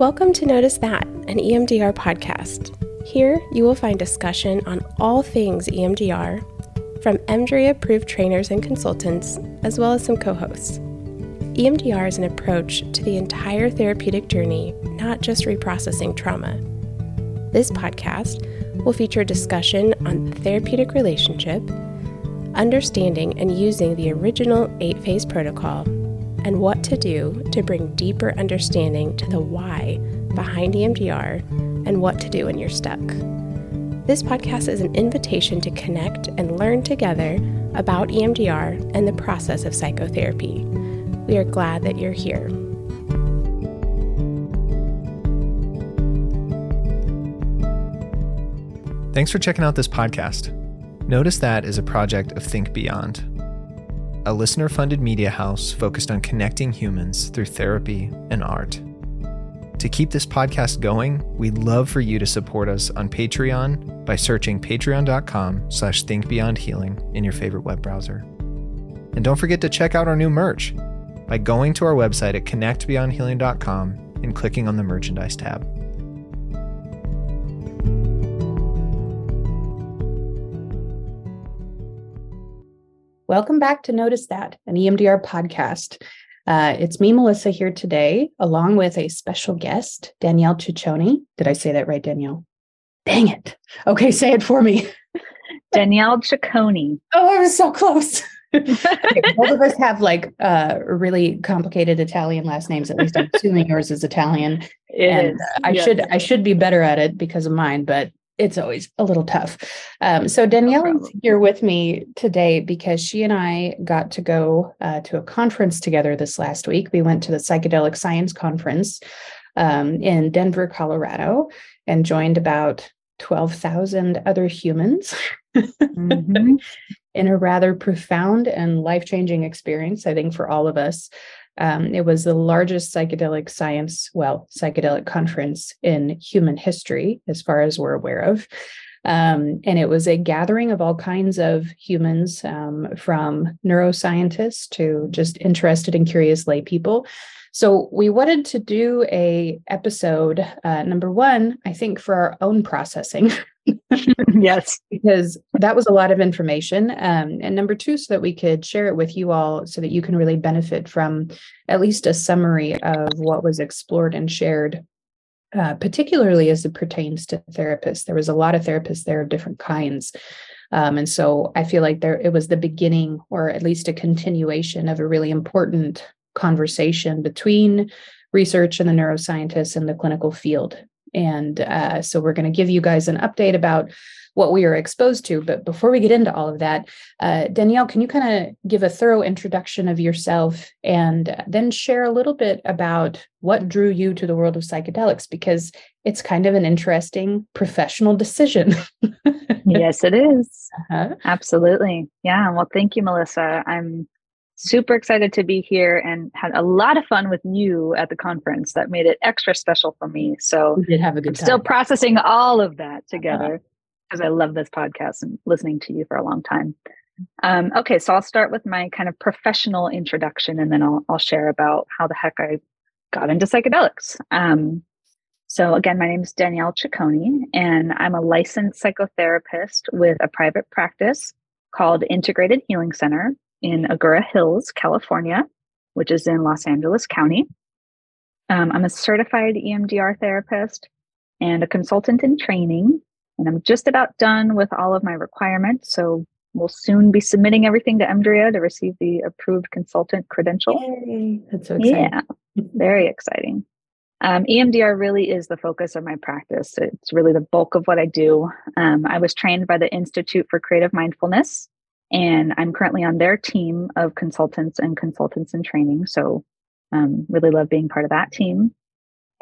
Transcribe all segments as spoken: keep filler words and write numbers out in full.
Welcome to Notice That, an E M D R podcast. Here, you will find discussion on all things E M D R, from EMDRIA-approved trainers and consultants, as well as some co-hosts. E M D R is an approach to the entire therapeutic journey, not just reprocessing trauma. This podcast will feature discussion on the therapeutic relationship, understanding and using the original eight-phase protocol, and what to do to bring deeper understanding to the why behind E M D R and what to do when you're stuck. This podcast is an invitation to connect and learn together about E M D R and the process of psychotherapy. We are glad that you're here. Thanks for checking out this podcast. Notice That is a project of Think Beyond, a listener-funded media house focused on connecting humans through therapy and art. To keep this podcast going, we'd love for you to support us on Patreon by searching patreon.com slash thinkbeyondhealing in your favorite web browser. And don't forget to check out our new merch by going to our website at connect beyond healing dot com and clicking on the merchandise tab. Welcome back to Notice That, an E M D R podcast. Uh, it's me, Melissa, here today, along with a special guest, Danielle Ciccone. Did I say that right, Danielle? Dang it. Okay, say it for me. Danielle Ciccone. Oh, I was so close. Okay, both of us have like uh, really complicated Italian last names. At least I'm assuming yours is Italian. It and is. I yes. should I should be better at it because of mine, but it's always a little tough. Um, so Danielle no is here with me today because she and I got to go uh, to a conference together this last week. We went to the Psychedelic Science Conference um, in Denver, Colorado, and joined about twelve thousand other humans mm-hmm. in a rather profound and life-changing experience, I think, for all of us. Um, it was the largest psychedelic science, well, psychedelic conference in human history, as far as we're aware of. Um, and it was a gathering of all kinds of humans, um, from neuroscientists to just interested and curious lay people. So we wanted to do a episode, uh, number one, I think, for our own processing. Yes, because that was a lot of information. Um, and number two, so that we could share it with you all so that you can really benefit from at least a summary of what was explored and shared, uh, particularly as it pertains to therapists. There was a lot of therapists there of different kinds. Um, and so I feel like there it was the beginning or at least a continuation of a really important conversation between research and the neuroscientists and the clinical field. And uh, so we're going to give you guys an update about what we are exposed to. But before we get into all of that, uh, Danielle, can you kind of give a thorough introduction of yourself and then share a little bit about what drew you to the world of psychedelics? Because it's kind of an interesting professional decision. Yes, it is. Uh-huh. Absolutely. Yeah. Well, thank you, Melissa. I'm super excited to be here and had a lot of fun with you at the conference. That made it extra special for me. So we did have a good I'm time. Still processing all of that together because uh-huh. I love this podcast and listening to you for a long time. Um, okay, so I'll start with my kind of professional introduction and then I'll, I'll share about how the heck I got into psychedelics. Um, so again, my name is Danielle Ciccone and I'm a licensed psychotherapist with a private practice called Integrated Healing Center in Agoura Hills, California, which is in Los Angeles County. Um, I'm a certified E M D R therapist and a consultant in training, and I'm just about done with all of my requirements. So we'll soon be submitting everything to EMDRIA to receive the approved consultant credential. Yay. That's so exciting. Yeah, very exciting. Um, E M D R really is the focus of my practice. It's really the bulk of what I do. Um, I was trained by the Institute for Creative Mindfulness, and I'm currently on their team of consultants and consultants in training. So um, really love being part of that team.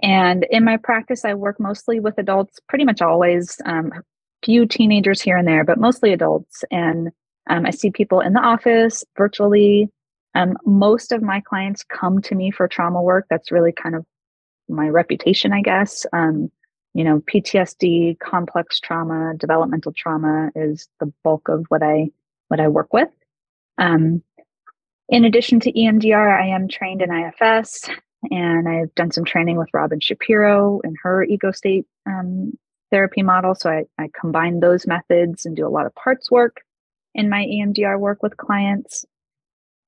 And in my practice, I work mostly with adults, pretty much always, um, a few teenagers here and there, but mostly adults. And um, I see people in the office virtually. Um, most of my clients come to me for trauma work. That's really kind of my reputation, I guess. Um, you know, P T S D, complex trauma, developmental trauma is the bulk of what I what I work with. Um, in addition to E M D R, I am trained in I F S And I've done some training with Robin Shapiro and her ego state um, therapy model. So I, I combine those methods and do a lot of parts work in my E M D R work with clients.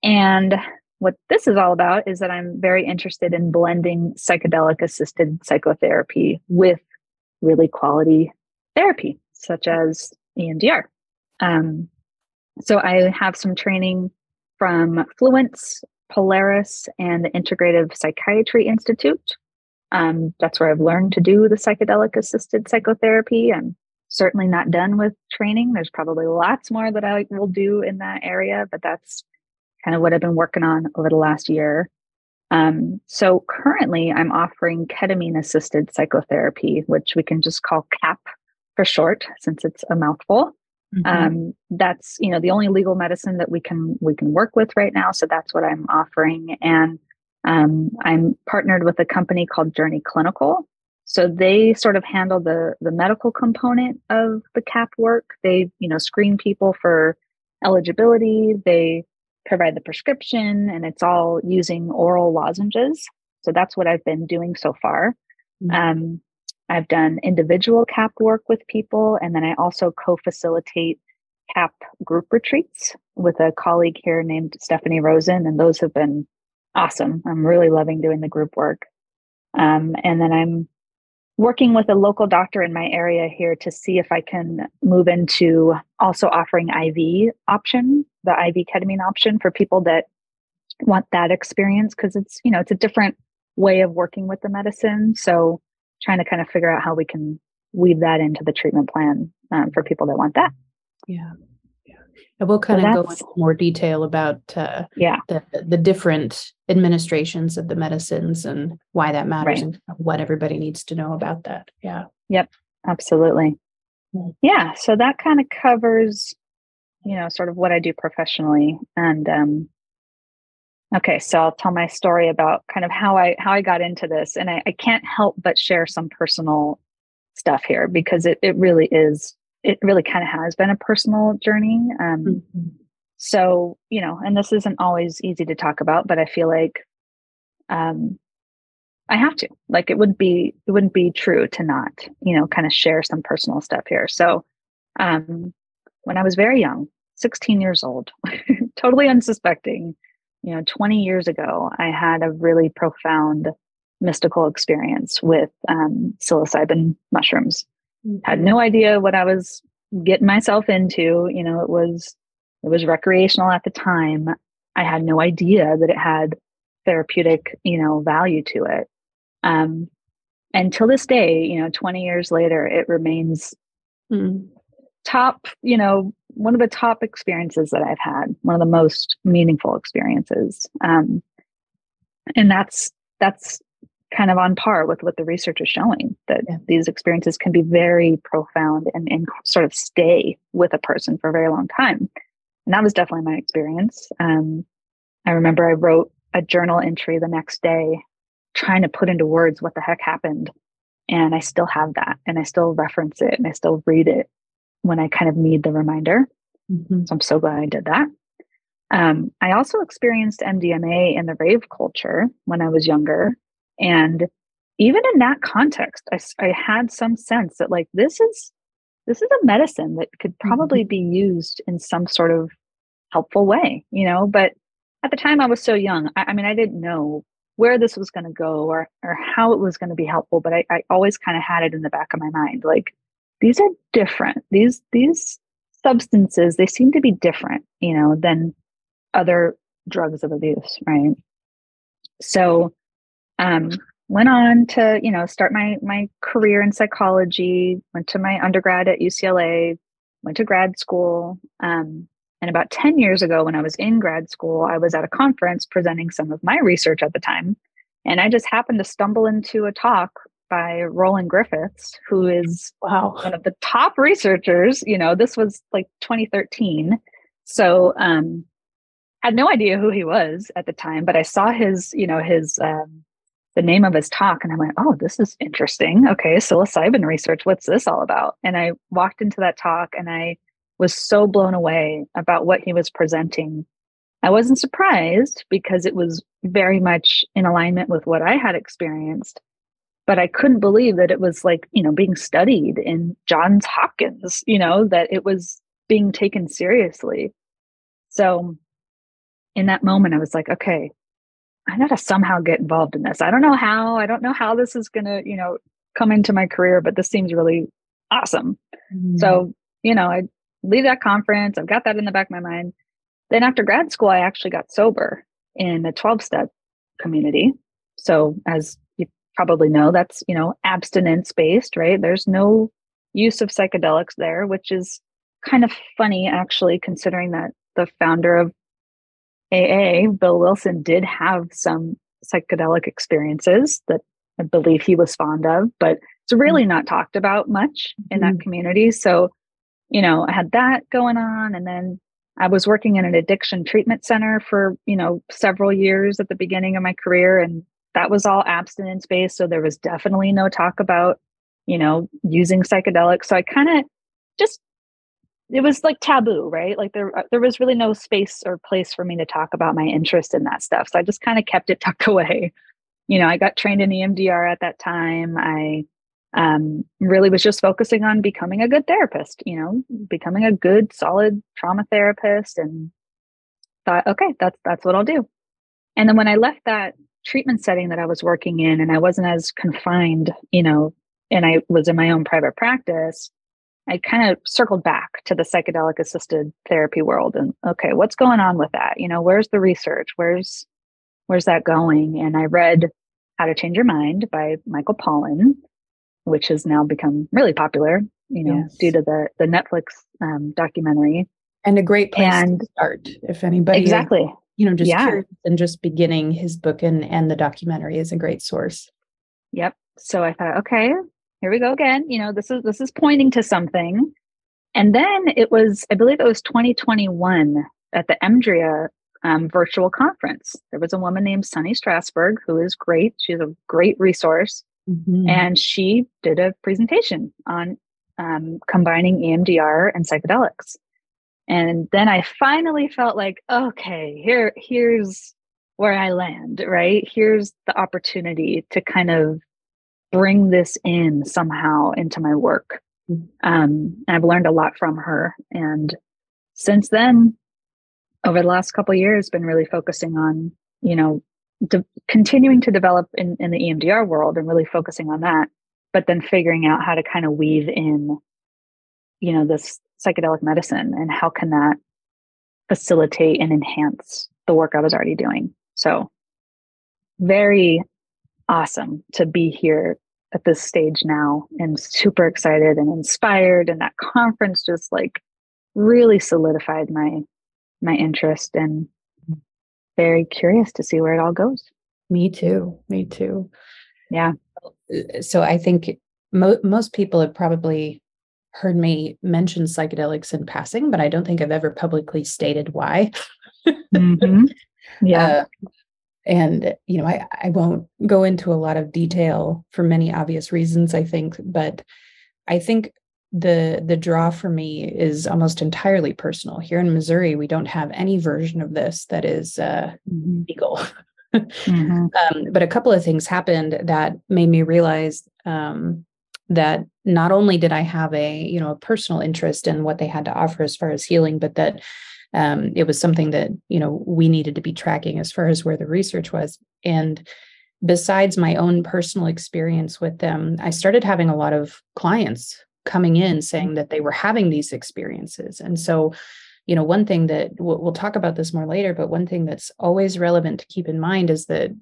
And what this is all about is that I'm very interested in blending psychedelic assisted psychotherapy with really quality therapy, such as E M D R. Um, so I have some training from Fluence, Polaris, and the Integrative Psychiatry Institute. Um, that's where I've learned to do the psychedelic assisted psychotherapy. I'm certainly not done with training. There's probably lots more that I will do in that area, but that's kind of what I've been working on over the last year. Um, so currently I'm offering ketamine assisted psychotherapy, which we can just call CAP for short, since it's a mouthful. Mm-hmm. Um, that's, you know, the only legal medicine that we can, we can work with right now. So that's what I'm offering. And, um, I'm partnered with a company called Journey Clinical. So they sort of handle the, the medical component of the CAP work. They, you know, screen people for eligibility. They provide the prescription, and it's all using oral lozenges. So that's what I've been doing so far. Mm-hmm. Um, I've done individual CAP work with people, and then I also co-facilitate CAP group retreats with a colleague here named Stephanie Rosen, and those have been awesome. I'm really loving doing the group work. Um, and then I'm working with a local doctor in my area here to see if I can move into also offering I V option, the I V ketamine option for people that want that experience, because it's, you know, it's a different way of working with the medicine. So trying to kind of figure out how we can weave that into the treatment plan um, for people that want that. Yeah. Yeah. And we'll kind so of go into more detail about uh, yeah. the, the different administrations of the medicines and why that matters, right, and what everybody needs to know about that. Yeah. Yep. Absolutely. Yeah. So that kind of covers, you know, sort of what I do professionally. And, um, okay, so I'll tell my story about kind of how I how I got into this. And I, I can't help but share some personal stuff here, because it it really is, it really kind of has been a personal journey. Um, mm-hmm. So, you know, and this isn't always easy to talk about, but I feel like um, I have to. Like, it would be, it wouldn't be true to not, you know, kind of share some personal stuff here. So um, when I was very young, sixteen years old, totally unsuspecting, you know, twenty years ago, I had a really profound mystical experience with um, psilocybin mushrooms. Had no idea what I was getting myself into. You know, it was, it was recreational at the time. I had no idea that it had therapeutic, you know, value to it. Um, and till this day, you know, twenty years later, it remains mm, top, you know, one of the top experiences that I've had, one of the most meaningful experiences. Um, and that's, that's kind of on par with what the research is showing, that yeah. these experiences can be very profound and, and sort of stay with a person for a very long time. And that was definitely my experience. Um, I remember I wrote a journal entry the next day, trying to put into words what the heck happened. And I still have that, and I still reference it, and I still read it when I kind of need the reminder. Mm-hmm. So I'm so glad I did that. Um, I also experienced M D M A in the rave culture when I was younger. And even in that context, I, I had some sense that, like, this is, this is a medicine that could probably be used in some sort of helpful way, you know, but at the time I was so young. I, I mean, I didn't know where this was going to go or, or how it was going to be helpful, but I, I always kind of had it in the back of my mind. Like, these are different. These these substances, they seem to be different, you know, than other drugs of abuse, right? So um, went on to, you know, start my my career in psychology, went to my undergrad at U C L A, went to grad school. Um, and about ten years ago, when I was in grad school, I was at a conference presenting some of my research at the time. And I just happened to stumble into a talk by Roland Griffiths, who is wow. one of the top researchers. You know, this was like twenty thirteen. So um, had no idea who he was at the time, but I saw his, you know, his, um, the name of his talk, and I went, oh, this is interesting. Okay, psilocybin research, what's this all about? And I walked into that talk, and I was so blown away about what he was presenting I wasn't surprised because it was very much in alignment with what I had experienced, but I couldn't believe that it was like, you know, being studied in Johns Hopkins, you know, that it was being taken seriously. So in that moment, I was like, okay, I gotta somehow get involved in this. I don't know how, I don't know how this is gonna, you know, come into my career, but this seems really awesome. Mm-hmm. So, you know, I leave that conference. I've got that in the back of my mind. Then after grad school, I actually got sober in a twelve-step community. So as you probably know, that's, you know, abstinence-based, right? There's no use of psychedelics there, which is kind of funny, actually, considering that the founder of A A, Bill Wilson, did have some psychedelic experiences that I believe he was fond of, but it's really not talked about much in that mm-hmm. community. So, you know, I had that going on. And then I was working in an addiction treatment center for, you know, several years at the beginning of my career. And that was all abstinence based. So there was definitely no talk about, you know, using psychedelics. So I kind of just, it was like taboo, right? Like there, there was really no space or place for me to talk about my interest in that stuff. So I just kind of kept it tucked away. You know, I got trained in E M D R at that time. I um, really was just focusing on becoming a good therapist, you know, becoming a good, solid trauma therapist, and thought, okay, that's, that's what I'll do. And then when I left that treatment setting that I was working in and I wasn't as confined, you know, and I was in my own private practice, I kind of circled back to the psychedelic assisted therapy world and, okay, what's going on with that? You know, where's the research? Where's, where's that going? And I read How to Change Your Mind by Michael Pollan, which has now become really popular, you know, yes. due to the, the Netflix um, documentary. And a great place and, to start, if anybody, exactly. Are, you know, just yeah. curious and just beginning, his book and, and the documentary is a great source. Yep. So I thought, okay, here we go again. You know, this is, this is pointing to something. And then it was, I believe it was twenty twenty-one at the EMDRIA um, virtual conference. There was a woman named Sunny Strasberg, who is great. She's a great resource. Mm-hmm. And she did a presentation on um, combining E M D R and psychedelics. And then I finally felt like, okay, here, here's where I land, right? Here's the opportunity to kind of bring this in somehow into my work. Um, and I've learned a lot from her. And since then, over the last couple of years, been really focusing on, you know, de- continuing to develop in, in the E M D R world and really focusing on that, but then figuring out how to kind of weave in, you know, this psychedelic medicine and how can that facilitate and enhance the work I was already doing. So very awesome to be here at this stage now, and super excited and inspired. And that conference just like really solidified my, my interest, and very curious to see where it all goes. Me too. Me too. Yeah. So I think mo- most people have probably heard me mention psychedelics in passing, but I don't think I've ever publicly stated why. Mm-hmm. Yeah. Uh, And, you know, I, I won't go into a lot of detail for many obvious reasons, I think, but I think the the draw for me is almost entirely personal. Here in Missouri, we don't have any version of this that is uh, legal. Mm-hmm. um, but a couple of things happened that made me realize um, that not only did I have a, you know, a personal interest in what they had to offer as far as healing, but that Um, it was something that, you know, we needed to be tracking as far as where the research was. And besides my own personal experience with them, I started having a lot of clients coming in saying that they were having these experiences. And so, you know, one thing that we'll, we'll talk about this more later, but one thing that's always relevant to keep in mind is that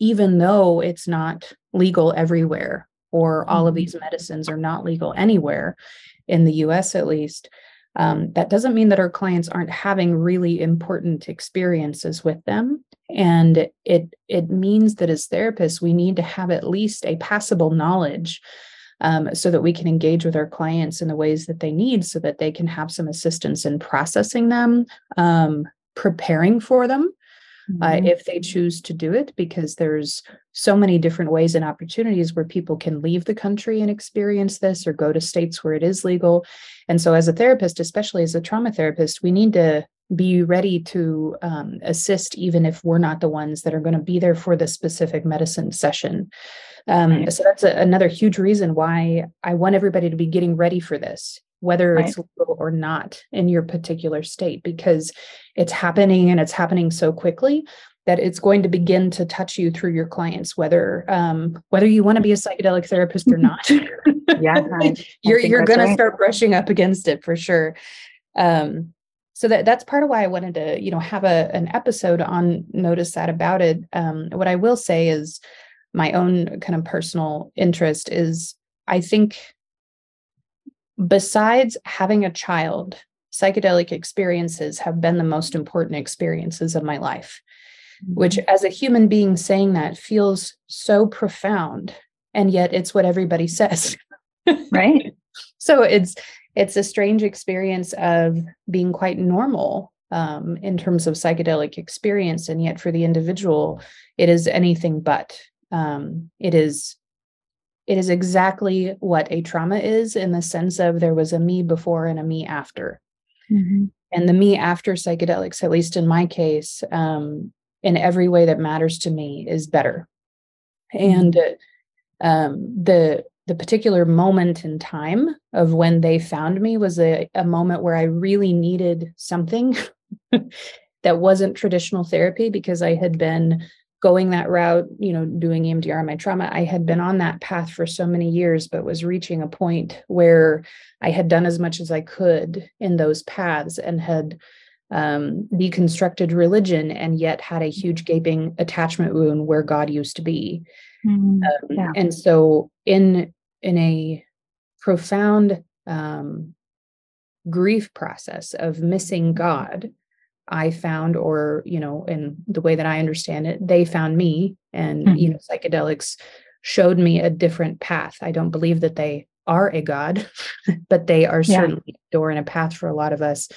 even though it's not legal everywhere, or all of these medicines are not legal anywhere in the U S at least, Um, that doesn't mean that our clients aren't having really important experiences with them. And it it means that as therapists, we need to have at least a passable knowledge um, so that we can engage with our clients in the ways that they need so that they can have some assistance in processing them, um, preparing for them mm-hmm. uh, if they choose to do it, because there's so many different ways and opportunities where people can leave the country and experience this, or go to states where it is legal. And so as a therapist, especially as a trauma therapist, we need to be ready to um, assist, even if we're not the ones that are going to be there for the specific medicine session. Um, right. So that's a, another huge reason why I want everybody to be getting ready for this, whether right. it's legal or not in your particular state, because it's happening and it's happening so quickly that it's going to begin to touch you through your clients, whether um, whether you want to be a psychedelic therapist or not. Yeah, I, you're I you're going right. to start brushing up against it for sure. Um, so that that's part of why I wanted to, you know, have a an episode on Notice That about it. Um, what I will say is, my own kind of personal interest is, I think, besides having a child, psychedelic experiences have been the most important experiences of my life, which as a human being saying that feels so profound, and yet it's what everybody says. Right. So it's, it's a strange experience of being quite normal um, in terms of psychedelic experience. And yet for the individual, it is anything but. Um, it is, it is exactly what a trauma is, in the sense of there was a me before and a me after. Mm-hmm. And the me after psychedelics, at least in my case, um, in every way that matters to me, is better. Mm-hmm. And uh, um, the the particular moment in time of when they found me was a, a moment where I really needed something that wasn't traditional therapy, because I had been going that route, you know, doing E M D R on my trauma. I had been on that path for so many years, but was reaching a point where I had done as much as I could in those paths and had um, deconstructed religion, and yet had a huge gaping attachment wound where God used to be. Mm, yeah. um, and so in, in a profound um, grief process of missing God, I found, or, you know, in the way that I understand it, they found me, and, mm-hmm. you know, psychedelics showed me a different path. I don't believe that they are a God, but they are yeah. certainly a door and a path for a lot of us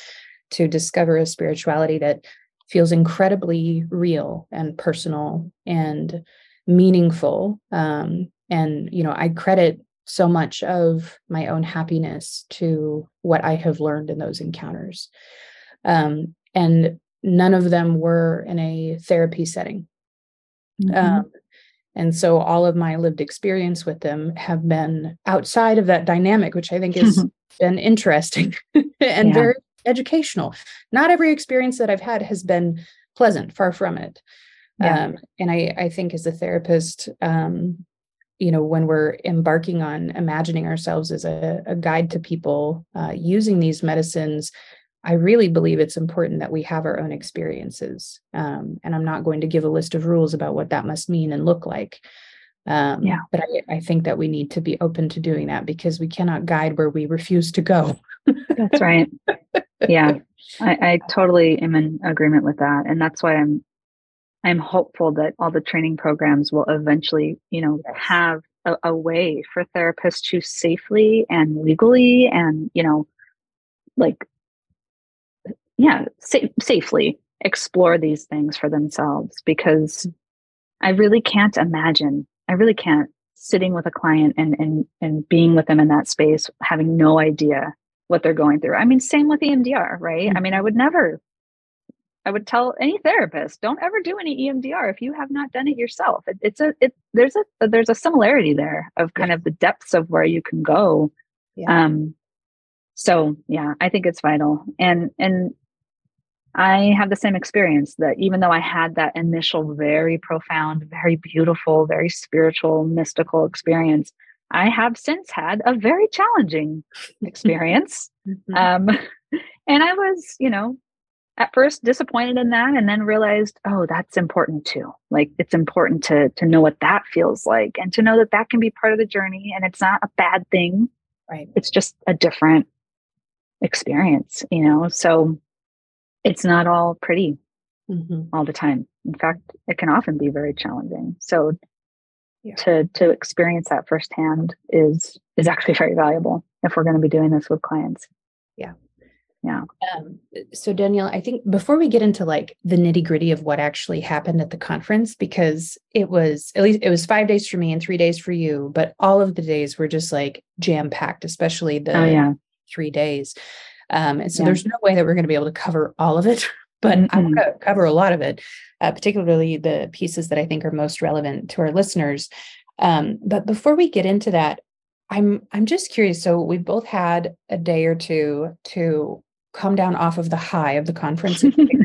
to discover a spirituality that feels incredibly real and personal and meaningful. Um, and, you know, I credit so much of my own happiness to what I have learned in those encounters. Um, And none of them were in a therapy setting. Mm-hmm. Um, and so all of my lived experience with them have been outside of that dynamic, which I think has mm-hmm. been interesting and yeah. very educational. Not every experience that I've had has been pleasant, far from it. Yeah. Um, and I, I think as a therapist, um, you know, when we're embarking on imagining ourselves as a, a guide to people uh, using these medicines, I really believe it's important that we have our own experiences. Um, and I'm not going to give a list of rules about what that must mean and look like. Um, yeah. But I, I think that we need to be open to doing that, because we cannot guide where we refuse to go. That's right. Yeah. I, I totally am in agreement with that. And that's why I'm, I'm hopeful that all the training programs will eventually, you know, have a, a way for therapists to safely and legally and, you know, like, yeah, safe, safely explore these things for themselves, because I really can't imagine, I really can't sitting with a client and, and, and being with them in that space, having no idea what they're going through. I mean, same with E M D R, right? Mm-hmm. I mean, I would never, I would tell any therapist, don't ever do any E M D R if you have not done it yourself. It, it's a, it, there's a, there's a similarity there of kind yeah. of the depths of where you can go. Yeah. Um, so yeah, I think it's vital. And, and, I have the same experience that even though I had that initial very profound, very beautiful, very spiritual, mystical experience, I have since had a very challenging experience. Mm-hmm. Um, and I was, you know, at first disappointed in that, and then realized, oh, that's important too. Like, it's important to to know what that feels like, and to know that that can be part of the journey, and it's not a bad thing. Right. It's just a different experience, you know? So it's not all pretty mm-hmm. all the time. In fact, it can often be very challenging. So yeah. to to experience that firsthand is is actually very valuable if we're going to be doing this with clients. Yeah. Yeah. Um, so Danielle, I think before we get into like the nitty gritty of what actually happened at the conference, because it was, at least it was five days for me and three days for you, but all of the days were just like jam packed, especially the oh, yeah. three days. Um, and so yeah. there's no way that we're going to be able to cover all of it, but mm-hmm. I want to cover a lot of it, uh, particularly the pieces that I think are most relevant to our listeners. Um, but before we get into that, I'm I'm just curious. So we've both had a day or two to come down off of the high of the conference experience.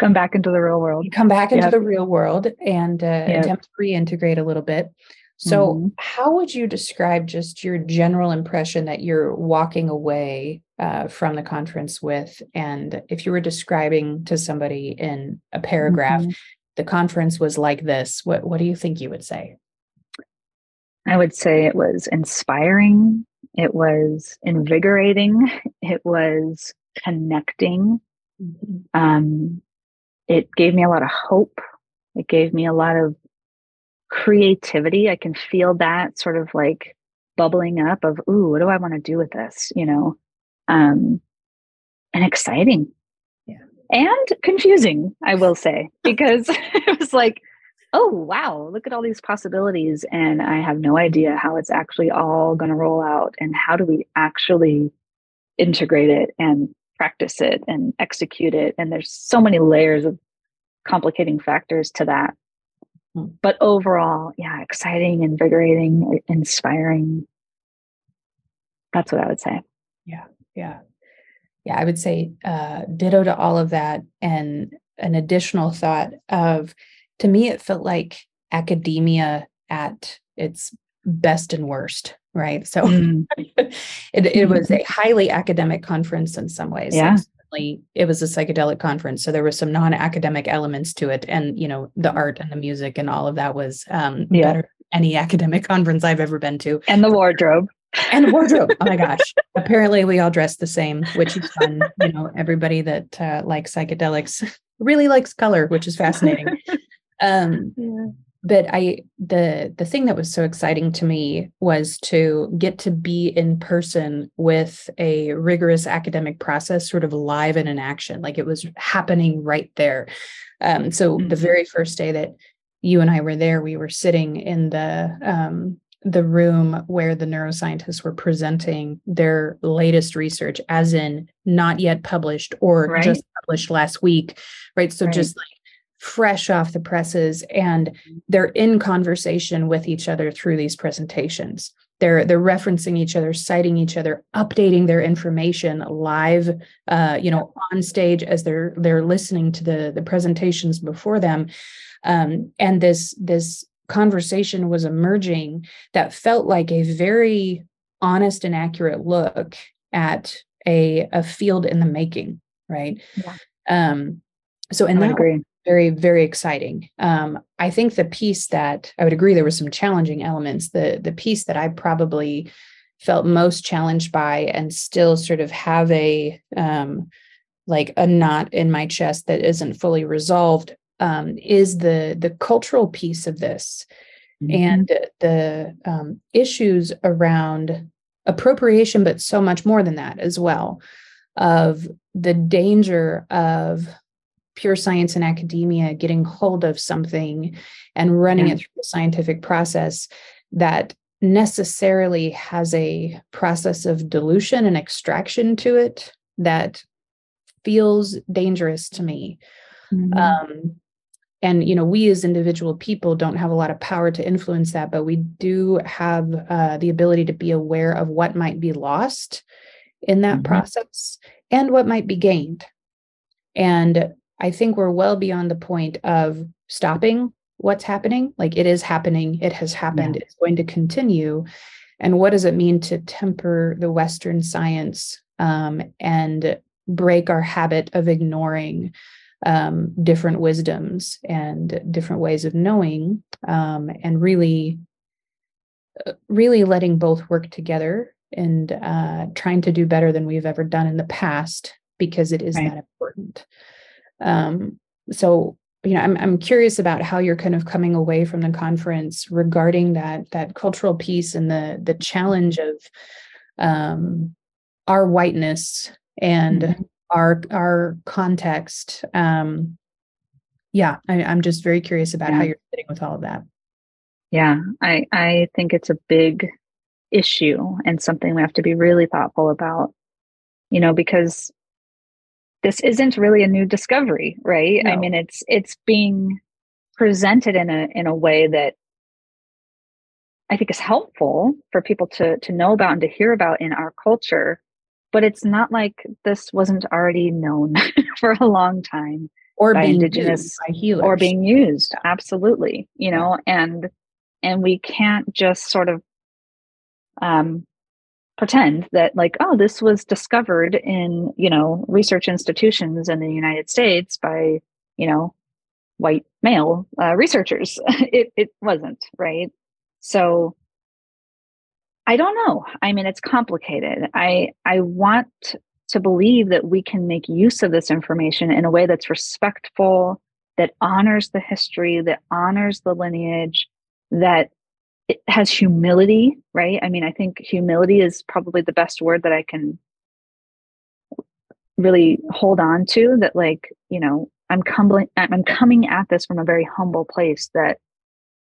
Come back into the real world. Come back into yep. the real world and uh, yep. attempt to reintegrate a little bit. So mm-hmm. how would you describe just your general impression that you're walking away uh, from the conference with? And if you were describing to somebody in a paragraph, mm-hmm. the conference was like this, what, what do you think you would say? I would say it was inspiring. It was invigorating. It was connecting. Mm-hmm. Um, it gave me a lot of hope. It gave me a lot of creativity. I can feel that sort of like bubbling up of, ooh, what do I want to do with this? You know, um, and exciting yeah. and confusing, I will say, because it was like, oh, wow, look at all these possibilities. And I have no idea how it's actually all going to roll out and how do we actually integrate it and practice it and execute it. And there's so many layers of complicating factors to that. But overall, yeah, exciting, invigorating, inspiring. That's what I would say. Yeah, yeah. Yeah, I would say uh, ditto to all of that. And an additional thought of, to me, it felt like academia at its best and worst, right? So mm. it, it was a highly academic conference in some ways. Yeah. It was a psychedelic conference, so there were some non-academic elements to it, and you know the art and the music and all of that was um, yeah. better than any academic conference I've ever been to. And the wardrobe, and the wardrobe. Oh my gosh! Apparently, we all dress the same, which is fun. You know, everybody that uh, likes psychedelics really likes color, which is fascinating. Um, yeah. But I, the the thing that was so exciting to me was to get to be in person with a rigorous academic process, sort of live and in action, like it was happening right there. Um, so mm-hmm. the very first day that you and I were there, we were sitting in the um, the room where the neuroscientists were presenting their latest research, as in not yet published or right. just published last week, right? So right. just like. fresh off the presses, and they're in conversation with each other through these presentations. They're they're referencing each other, citing each other, updating their information live, uh, you know, on stage as they're they're listening to the the presentations before them, um, and this this conversation was emerging that felt like a very honest and accurate look at a a field in the making, right? Yeah. Um, so, and I that, agree. Very, very exciting. Um, I think the piece that I would agree there were some challenging elements. The the piece that I probably felt most challenged by and still sort of have a um, like a knot in my chest that isn't fully resolved um, is the the cultural piece of this mm-hmm. and the um, issues around appropriation, but so much more than that as well, of the danger of pure science and academia getting hold of something and running yeah. it through the scientific process that necessarily has a process of dilution and extraction to it that feels dangerous to me. Mm-hmm. Um, and, you know, we as individual people don't have a lot of power to influence that, but we do have uh, the ability to be aware of what might be lost in that mm-hmm. process and what might be gained. And I think we're well beyond the point of stopping what's happening. Like it is happening. It has happened. Yeah. It's going to continue. And what does it mean to temper the Western science um, and break our habit of ignoring um, different wisdoms and different ways of knowing um, and really, really letting both work together and uh, trying to do better than we've ever done in the past because it is right. that important. Um, so, you know, I'm, I'm curious about how you're kind of coming away from the conference regarding that, that cultural piece and the, the challenge of, um, our whiteness and mm-hmm. our, our context. Um, yeah, I, I'm just very curious about yeah. how you're sitting with all of that. Yeah. I, I think it's a big issue and something we have to be really thoughtful about. you know, because this isn't really a new discovery, right? No. I mean, it's it's being presented in a in a way that I think is helpful for people to to know about and to hear about in our culture, but it's not like this wasn't already known for a long time or by being indigenous by healers or being used. Absolutely, you know, yeah. and and we can't just sort of um, pretend that like, oh, this was discovered in, you know, research institutions in the United States by, you know, white male uh, researchers. it it wasn't, right? So I don't know. I mean, it's complicated. I I want to believe that we can make use of this information in a way that's respectful, that honors the history, that honors the lineage, that it has humility, right? I mean, I think humility is probably the best word that I can really hold on to, that like, you know, I'm coming, I'm coming at this from a very humble place that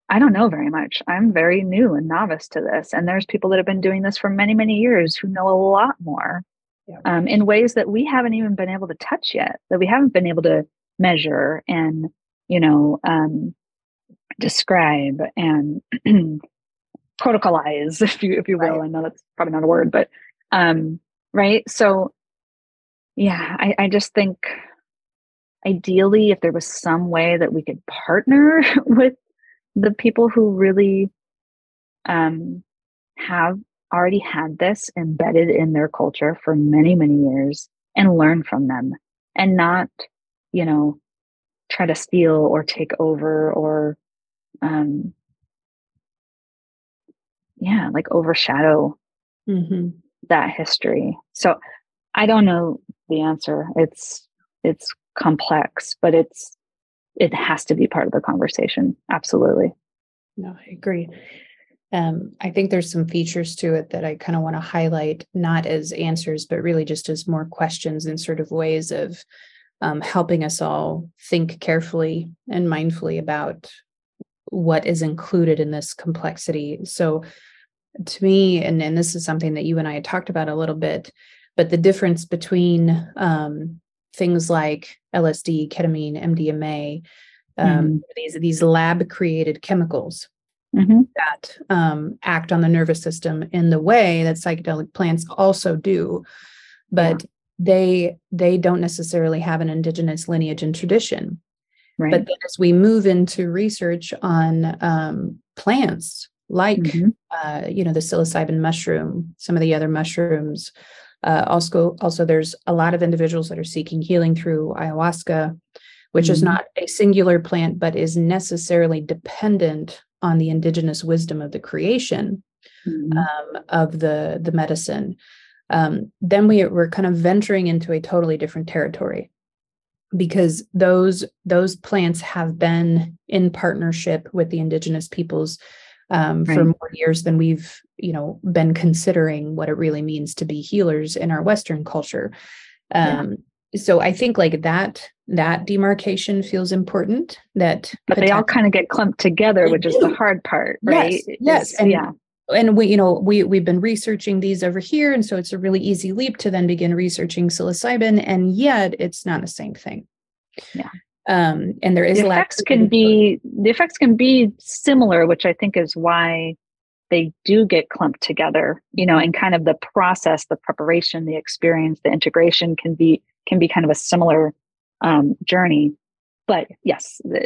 I don't know very much. I'm very new and novice to this. And there's people that have been doing this for many, many years who know a lot more, yeah. um, in ways that we haven't even been able to touch yet, that we haven't been able to measure and, you know, um, describe and protocolize, if you, if you will. Right. I know that's probably not a word, but, um, right. So yeah, I, I just think ideally, if there was some way that we could partner with the people who really um, have already had this embedded in their culture for many, many years and learn from them and not, you know, try to steal or take over or, um, yeah, like overshadow mm-hmm. that history. So I don't know the answer. It's, it's complex, but it's, it has to be part of the conversation. Absolutely. No, I agree. Um, I think there's some features to it that I kind of want to highlight, not as answers, but really just as more questions and sort of ways of um, helping us all think carefully and mindfully about what is included in this complexity. So to me, and, and this is something that you and I had talked about a little bit, but the difference between um, things like L S D, ketamine, M D M A, um, mm-hmm. these these lab created chemicals mm-hmm. that um, act on the nervous system in the way that psychedelic plants also do, but yeah. they they don't necessarily have an indigenous lineage and tradition. Right. But then as we move into research on um, plants like mm-hmm. uh, you know the psilocybin mushroom, some of the other mushrooms. Uh, also, also, there's a lot of individuals that are seeking healing through ayahuasca, which mm-hmm. is not a singular plant, but is necessarily dependent on the indigenous wisdom of the creation mm-hmm. um, of the, the medicine. Um, then we, we're kind of venturing into a totally different territory because those, those plants have been in partnership with the indigenous peoples Um, right. for more years than we've, you know, been considering what it really means to be healers in our Western culture. Um, yeah. So I think like that, that demarcation feels important. That, but they all kind of get clumped together, which is the hard part, right? Yes, yes. and yeah. And we, you know, we we've been researching these over here, and so it's a really easy leap to then begin researching psilocybin, and yet it's not the same thing. Yeah. Um, and there is the effects can be the effects can be similar, which I think is why they do get clumped together, you know, and kind of the process, the preparation, the experience, the integration can be can be kind of a similar um, journey. But yes, the,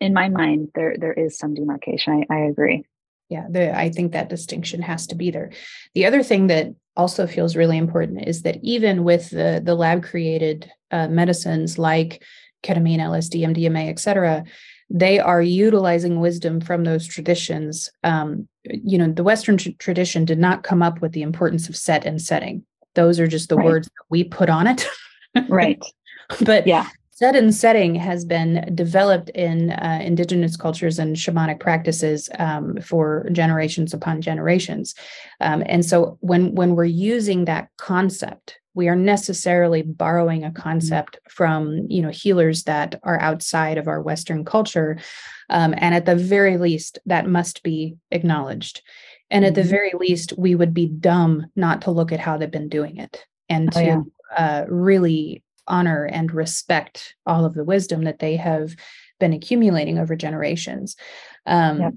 in my mind, there there is some demarcation. I, I agree. Yeah, the, I think that distinction has to be there. The other thing that also feels really important is that even with the the lab created uh, medicines like ketamine, L S D, M D M A, et cetera, they are utilizing wisdom from those traditions. Um, you know, the Western tr- tradition did not come up with the importance of set and setting. Those are just the right. words that we put on it. Right. But yeah, set and setting has been developed in uh, indigenous cultures and shamanic practices um, for generations upon generations. Um, and so when, when we're using that concept, we are necessarily borrowing a concept from, you know, healers that are outside of our Western culture. Um, and at the very least, that must be acknowledged. And at the very least, we would be dumb not to look at how they've been doing it and to oh, yeah. uh, really honor and respect all of the wisdom that they have been accumulating over generations. Um, yeah.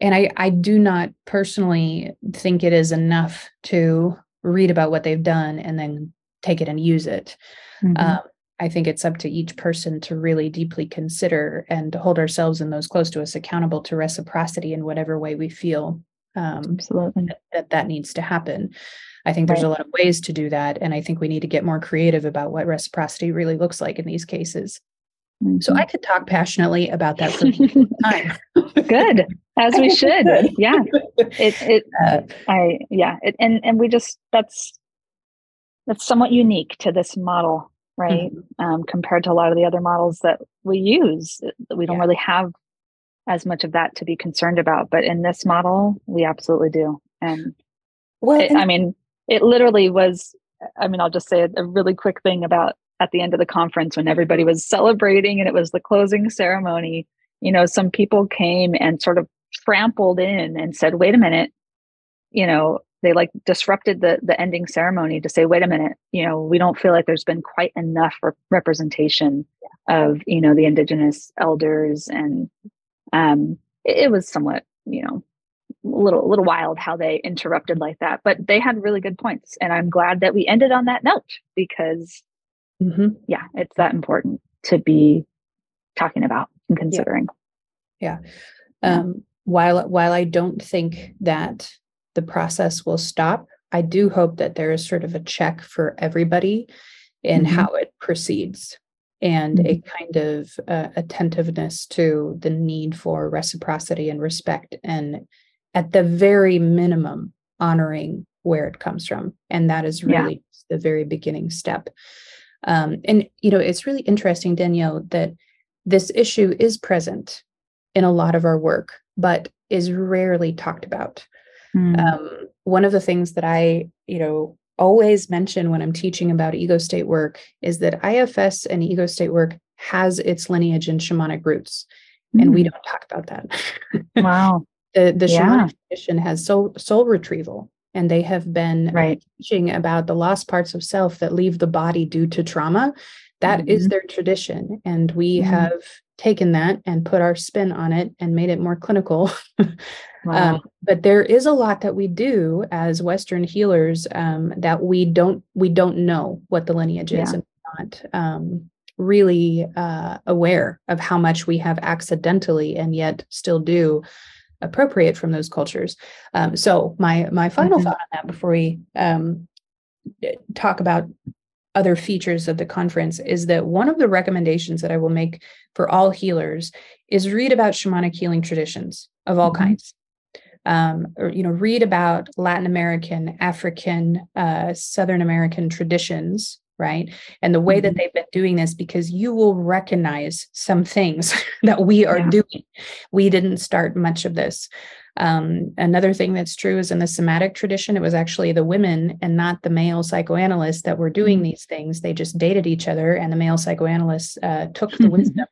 And I, I do not personally think it is enough to read about what they've done and then take it and use it. Mm-hmm. Um, I think it's up to each person to really deeply consider and to hold ourselves and those close to us accountable to reciprocity in whatever way we feel um, Absolutely. That, that that needs to happen. I think there's right. a lot of ways to do that. And I think we need to get more creative about what reciprocity really looks like in these cases. Mm-hmm. So I could talk passionately about that for a time. Good. As we should. Yeah. It, it, uh, I, yeah. It, and, and we just, that's, that's somewhat unique to this model, right? Mm-hmm. Um, compared to a lot of the other models that we use, we don't yeah. really have as much of that to be concerned about, but in this model, we absolutely do. And well, it, and- I mean, it literally was, I mean, I'll just say a, a really quick thing about at the end of the conference when everybody was celebrating and it was the closing ceremony, you know, some people came and sort of trampled in and said, wait a minute, you know, they like disrupted the the ending ceremony to say, wait a minute, you know, we don't feel like there's been quite enough re- representation of, you know, the Indigenous elders. And um, it, it was somewhat, you know, a little, a little wild how they interrupted like that, but they had really good points. And I'm glad that we ended on that note because mm-hmm. yeah, it's that important to be talking about and considering. Yeah. yeah. Um, while, while I don't think that the process will stop, I do hope that there is sort of a check for everybody in mm-hmm. how it proceeds and mm-hmm. a kind of uh, attentiveness to the need for reciprocity and respect and at the very minimum, honoring where it comes from. And that is really yeah. the very beginning step. Um, and, you know, it's really interesting, Danielle, that this issue is present in a lot of our work, but is rarely talked about. Mm. Um, one of the things that I, you know, always mention when I'm teaching about ego state work is that I F S and ego state work has its lineage in shamanic roots. Mm. And we don't talk about that. Wow. The, the yeah. shamanic tradition has soul, soul retrieval, and they have been right. teaching about the lost parts of self that leave the body due to trauma. That mm-hmm. is their tradition. And we mm-hmm. have taken that and put our spin on it and made it more clinical. Wow. Um, but there is a lot that we do as Western healers um, that we don't we don't know what the lineage yeah. is, and we're not um, really uh, aware of how much we have accidentally and yet still do appropriate from those cultures. Um, so my my final mm-hmm. thought on that before we um, talk about other features of the conference is that one of the recommendations that I will make for all healers is read about shamanic healing traditions of all mm-hmm. kinds. Um, or, you know, read about Latin American, African, uh, Southern American traditions, right? And the way mm-hmm. that they've been doing this, because you will recognize some things that we are yeah. doing. We didn't start much of this. Um, another thing that's true is in the somatic tradition, it was actually the women and not the male psychoanalysts that were doing these things. They just dated each other, and the male psychoanalysts uh, took the wisdom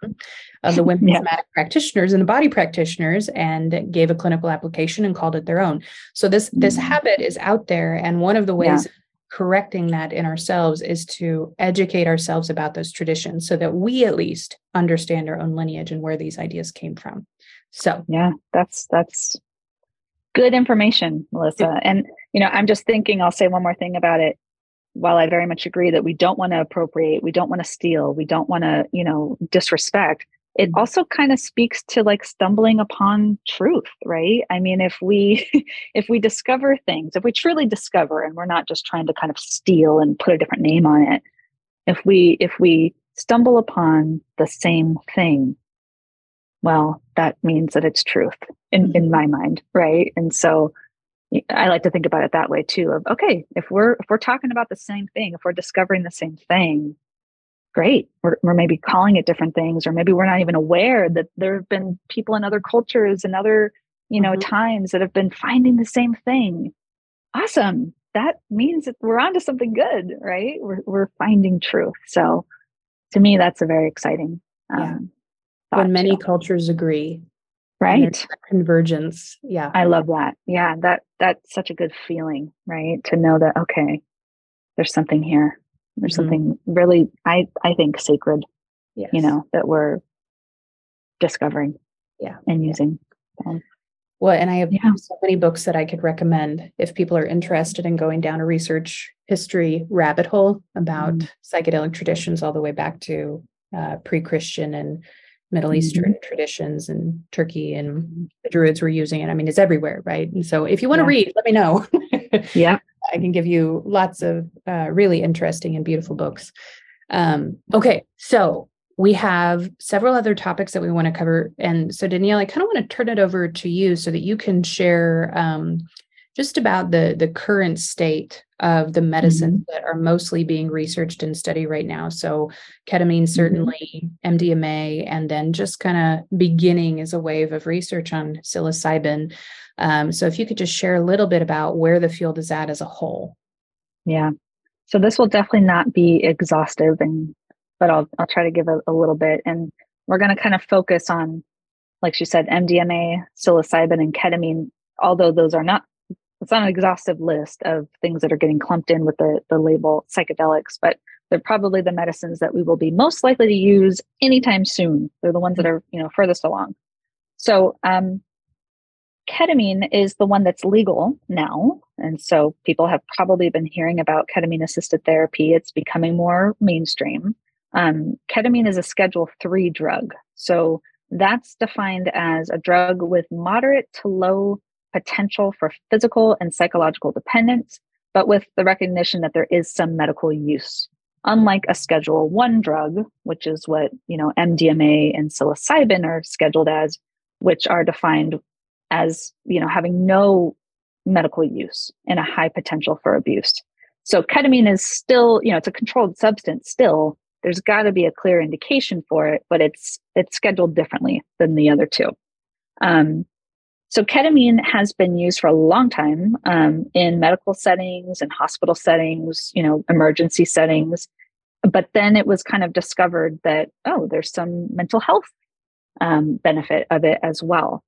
of the women yeah. somatic practitioners and the body practitioners and gave a clinical application and called it their own. So this, mm-hmm. this habit is out there. And one of the ways yeah. correcting that in ourselves is to educate ourselves about those traditions so that we at least understand our own lineage and where these ideas came from. So yeah, that's, that's good information, Melissa. And, you know, I'm just thinking, I'll say one more thing about it. While I very much agree that we don't want to appropriate, we don't want to steal, we don't want to, you know, disrespect, it also kind of speaks to like stumbling upon truth, right? I mean, if we, if we discover things, if we truly discover, and we're not just trying to kind of steal and put a different name on it, if we, if we stumble upon the same thing, well, that means that it's truth in, in my mind, right? And so I like to think about it that way too, of, okay, if we're, if we're talking about the same thing, if we're discovering the same thing, great. We're, we're maybe calling it different things, or maybe we're not even aware that there have been people in other cultures and other, you know, mm-hmm. times that have been finding the same thing. Awesome. That means that we're onto something good, right? We're, we're finding truth. So to me, that's a very exciting um yeah. when many too. Cultures agree, right? Convergence. Yeah. I love that. Yeah. That, that's such a good feeling, right? To know that, okay, there's something here. There's mm-hmm. something really, I, I think, sacred, yes. you know, that we're discovering yeah. and using. Um, well, and I have yeah. so many books that I could recommend if people are interested in going down a research history rabbit hole about mm-hmm. psychedelic traditions all the way back to uh, pre-Christian and Middle Eastern mm-hmm. traditions and Turkey, and the Druids were using it. I mean, it's everywhere, right? And so if you want to yeah. read, let me know. yeah. I can give you lots of uh, really interesting and beautiful books. Um, okay. So we have several other topics that we want to cover. And so Danielle, I kind of want to turn it over to you so that you can share um, just about the, the current state of the medicines mm-hmm. that are mostly being researched and studied right now. So ketamine, certainly, mm-hmm. M D M A, and then just kind of beginning is a wave of research on psilocybin. Um, so if you could just share a little bit about where the field is at as a whole. Yeah. So this will definitely not be exhaustive, and but I'll I'll try to give a, a little bit. And we're going to kind of focus on, like she said, M D M A, psilocybin, and ketamine, although those are not, it's not an exhaustive list of things that are getting clumped in with the, the label psychedelics, but they're probably the medicines that we will be most likely to use anytime soon. They're the ones that are, you know, furthest along. So um, ketamine is the one that's legal now. And so people have probably been hearing about ketamine-assisted therapy. It's becoming more mainstream. Um, ketamine is a Schedule three drug. So that's defined as a drug with moderate to low potential for physical and psychological dependence, but with the recognition that there is some medical use. Unlike a Schedule one drug, which is what, you know, M D M A and psilocybin are scheduled as, which are defined as, you know, having no medical use and a high potential for abuse. So ketamine is still, you know, it's a controlled substance still. There's got to be a clear indication for it, but it's it's scheduled differently than the other two. Um, So ketamine has been used for a long time um, in medical settings and hospital settings, you know, emergency settings. But then it was kind of discovered that, oh, there's some mental health um, benefit of it as well.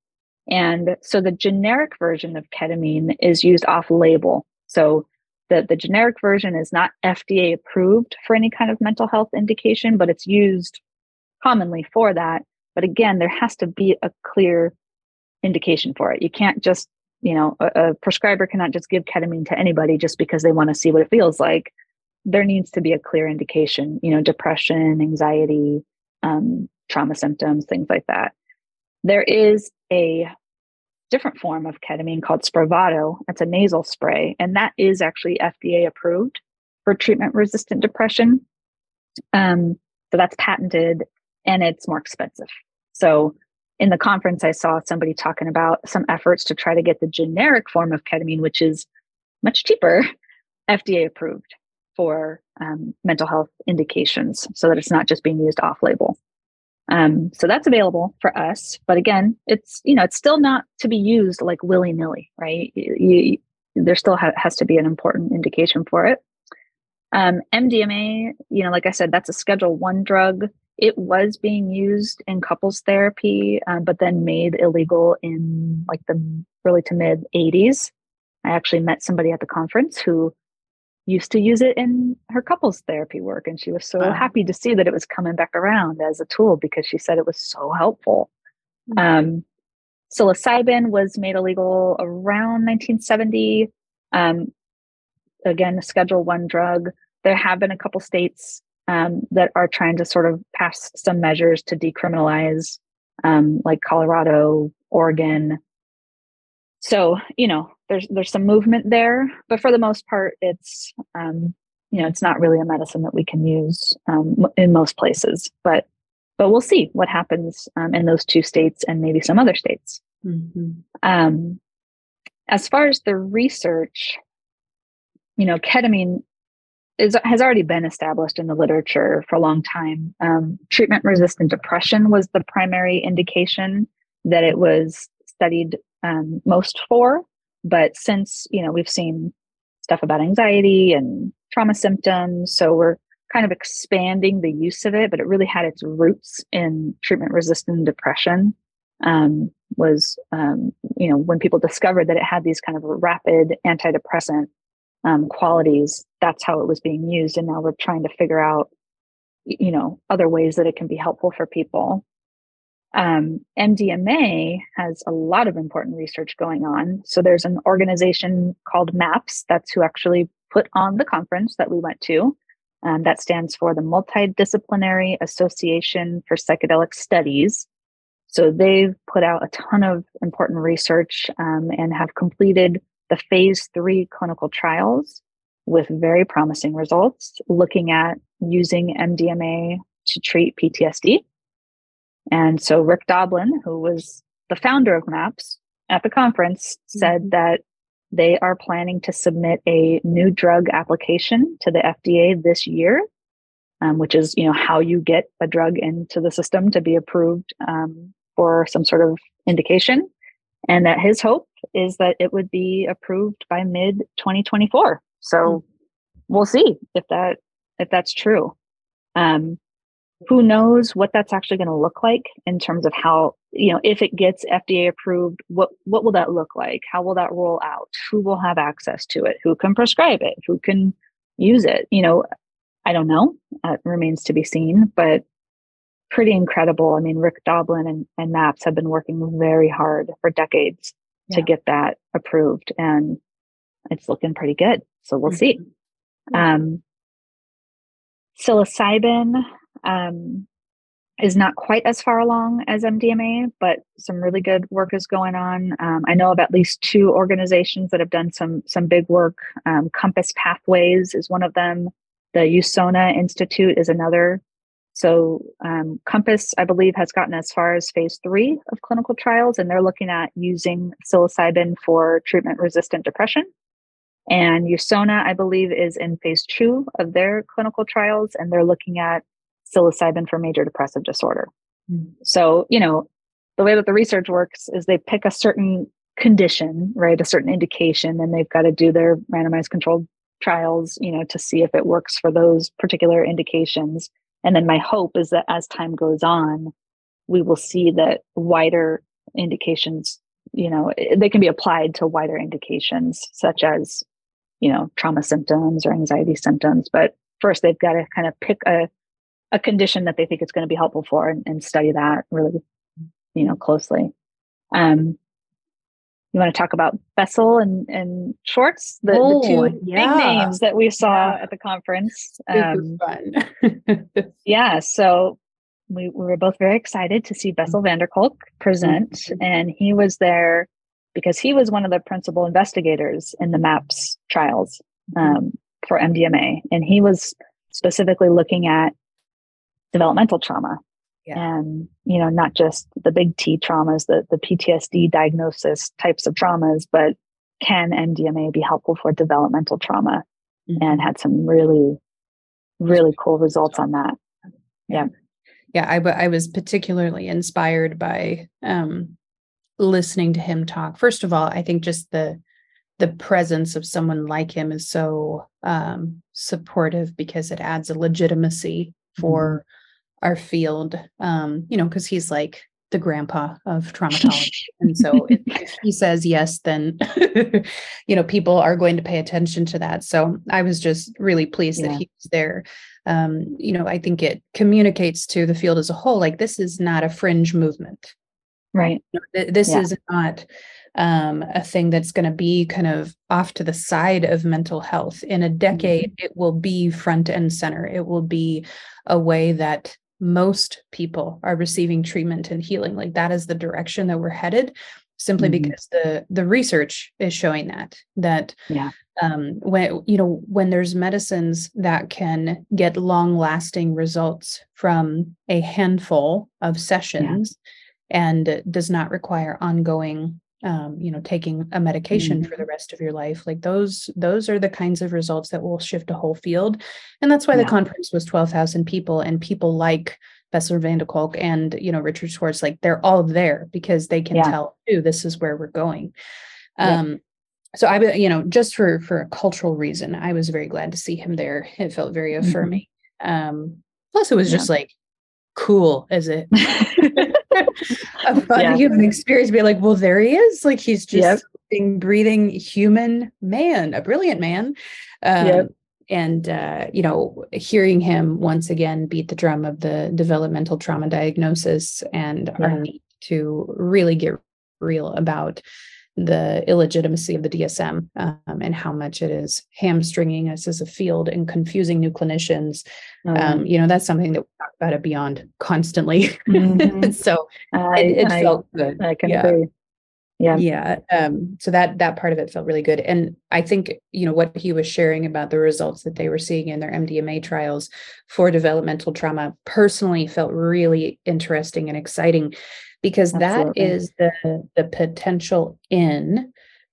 And so the generic version of ketamine is used off-label. So the, the generic version is not F D A approved for any kind of mental health indication, but it's used commonly for that. But again, there has to be a clear indication for it. You can't just, you know, a, a prescriber cannot just give ketamine to anybody just because they want to see what it feels like. There needs to be a clear indication, you know, depression, anxiety, um, trauma symptoms, things like that. There is a different form of ketamine called Spravato. It's a nasal spray, and that is actually F D A approved for treatment-resistant depression. Um, so that's patented, and it's more expensive. So in the conference, I saw somebody talking about some efforts to try to get the generic form of ketamine, which is much cheaper, F D A approved for um, mental health indications, so that it's not just being used off-label. Um, so that's available for us, but again, it's you know it's still not to be used like willy-nilly, right? You, you, there still ha- has to be an important indication for it. Um, M D M A, you know, like I said, that's a Schedule One drug. It was being used in couples therapy, um, but then made illegal in like the early to mid eighties. I actually met somebody at the conference who used to use it in her couples therapy work. And she was so wow. happy to see that it was coming back around as a tool, because she said it was so helpful. Mm-hmm. Um, psilocybin was made illegal around nineteen seventy. Um, again, a Schedule One drug. There have been a couple states Um, that are trying to sort of pass some measures to decriminalize, um, like Colorado, Oregon. So, you know, there's there's some movement there, but for the most part, it's, um, you know, it's not really a medicine that we can use um, in most places. But but we'll see what happens um, in those two states and maybe some other states. Mm-hmm. Um, as far as the research, you know, ketamine Is, has already been established in the literature for a long time. Um, treatment-resistant depression was the primary indication that it was studied um, most for. But since, you know, we've seen stuff about anxiety and trauma symptoms, so we're kind of expanding the use of it, but it really had its roots in treatment-resistant depression. Um, was, um, you know, when people discovered that it had these kind of rapid antidepressant um, qualities, that's how it was being used. And now we're trying to figure out, you know, other ways that it can be helpful for people. Um, M D M A has a lot of important research going on. So there's an organization called MAPS. That's who actually put on the conference that we went to. Um, that stands for the Multidisciplinary Association for Psychedelic Studies. So they've put out a ton of important research um, and have completed the phase three clinical trials with very promising results, looking at using M D M A to treat P T S D. And so Rick Doblin, who was the founder of MAPS at the conference, said that they are planning to submit a new drug application to the F D A this year, um, which is, you know, how you get a drug into the system to be approved um, for some sort of indication. And that his hope is that it would be approved by mid twenty twenty-four. So mm. we'll see if that if that's true. Um, who knows what that's actually going to look like in terms of how, you know, if it gets F D A approved, what, what will that look like? How will that roll out? Who will have access to it? Who can prescribe it? Who can use it? You know, I don't know. Uh, it remains to be seen, but pretty incredible. I mean, Rick Doblin and, and MAPS have been working very hard for decades yeah. to get that approved, and it's looking pretty good. So we'll mm-hmm. see. Yeah. Um, psilocybin, Um, is not quite as far along as M D M A, but some really good work is going on. Um, I know of at least two organizations that have done some some big work. Um, Compass Pathways is one of them. The USONA Institute is another. So um, Compass, I believe, has gotten as far as phase three of clinical trials, and they're looking at using psilocybin for treatment-resistant depression. And USONA, I believe, is in phase two of their clinical trials, and they're looking at psilocybin for major depressive disorder. Mm. So, you know, the way that the research works is they pick a certain condition, right? A certain indication, and they've got to do their randomized controlled trials, you know, to see if it works for those particular indications. And then my hope is that as time goes on, we will see that wider indications, you know, they can be applied to wider indications, such as, you know, trauma symptoms or anxiety symptoms. But first, they've got to kind of pick a a condition that they think it's going to be helpful for and, and study that really, you know, closely. Um, you want to talk about Bessel and, and Schwartz, the, oh, the two yeah. big names that we saw yeah. at the conference. Um, fun. yeah. So we, we were both very excited to see Bessel Vanderkolk present, mm-hmm. and he was there because he was one of the principal investigators in the MAPS trials um, for M D M A. And he was specifically looking at developmental trauma yeah. and, you know, not just the big T traumas, the, the P T S D diagnosis types of traumas, but can M D M A be helpful for developmental trauma? Mm-hmm. And had some really, really cool results on that. Yeah. Yeah. I, I was particularly inspired by um, listening to him talk. First of all, I think just the, the presence of someone like him is so um, supportive, because it adds a legitimacy for our field, um, you know, because he's like the grandpa of traumatology. And so if, if he says yes, then, you know, people are going to pay attention to that. So I was just really pleased yeah. that he was there. Um, you know, I think it communicates to the field as a whole, like, this is not a fringe movement, right? This yeah. is not um, a thing that's going to be kind of off to the side of mental health. In a decade, mm-hmm. it will be front and center. It will be a way that most people are receiving treatment and healing. Like, that is the direction that we're headed, simply mm-hmm. because the, the research is showing that, that, yeah. um, when, you know, when there's medicines that can get long lasting results from a handful of sessions yeah. and does not require ongoing Um, you know, taking a medication mm-hmm. for the rest of your life, like those, those are the kinds of results that will shift a whole field. And that's why yeah. the conference was twelve thousand people, and people like Bessel van der Kolk and, you know, Richard Schwartz, like, they're all there because they can yeah. tell, ooh, this is where we're going. Um, yeah. So I, you know, just for, for a cultural reason, I was very glad to see him there. It felt very mm-hmm. affirming. Um, plus it was yeah. just like, cool as it. a fun yeah. human experience, be like, well, there he is. Like, he's just yep. living, breathing human man, a brilliant man. Um, yep. And, uh, you know, hearing him once again beat the drum of the developmental trauma diagnosis and yeah. our need to really get real about the illegitimacy of the D S M um, and how much it is hamstringing us as a field and confusing new clinicians. Mm-hmm. Um, you know, that's something that we talk about at Beyond constantly. Mm-hmm. So I, it, it I, felt good. I can yeah. agree. Yeah. Yeah. Um, so that, that part of it felt really good. And I think, you know, what he was sharing about the results that they were seeing in their M D M A trials for developmental trauma personally felt really interesting and exciting, because Absolutely. That is the, the potential in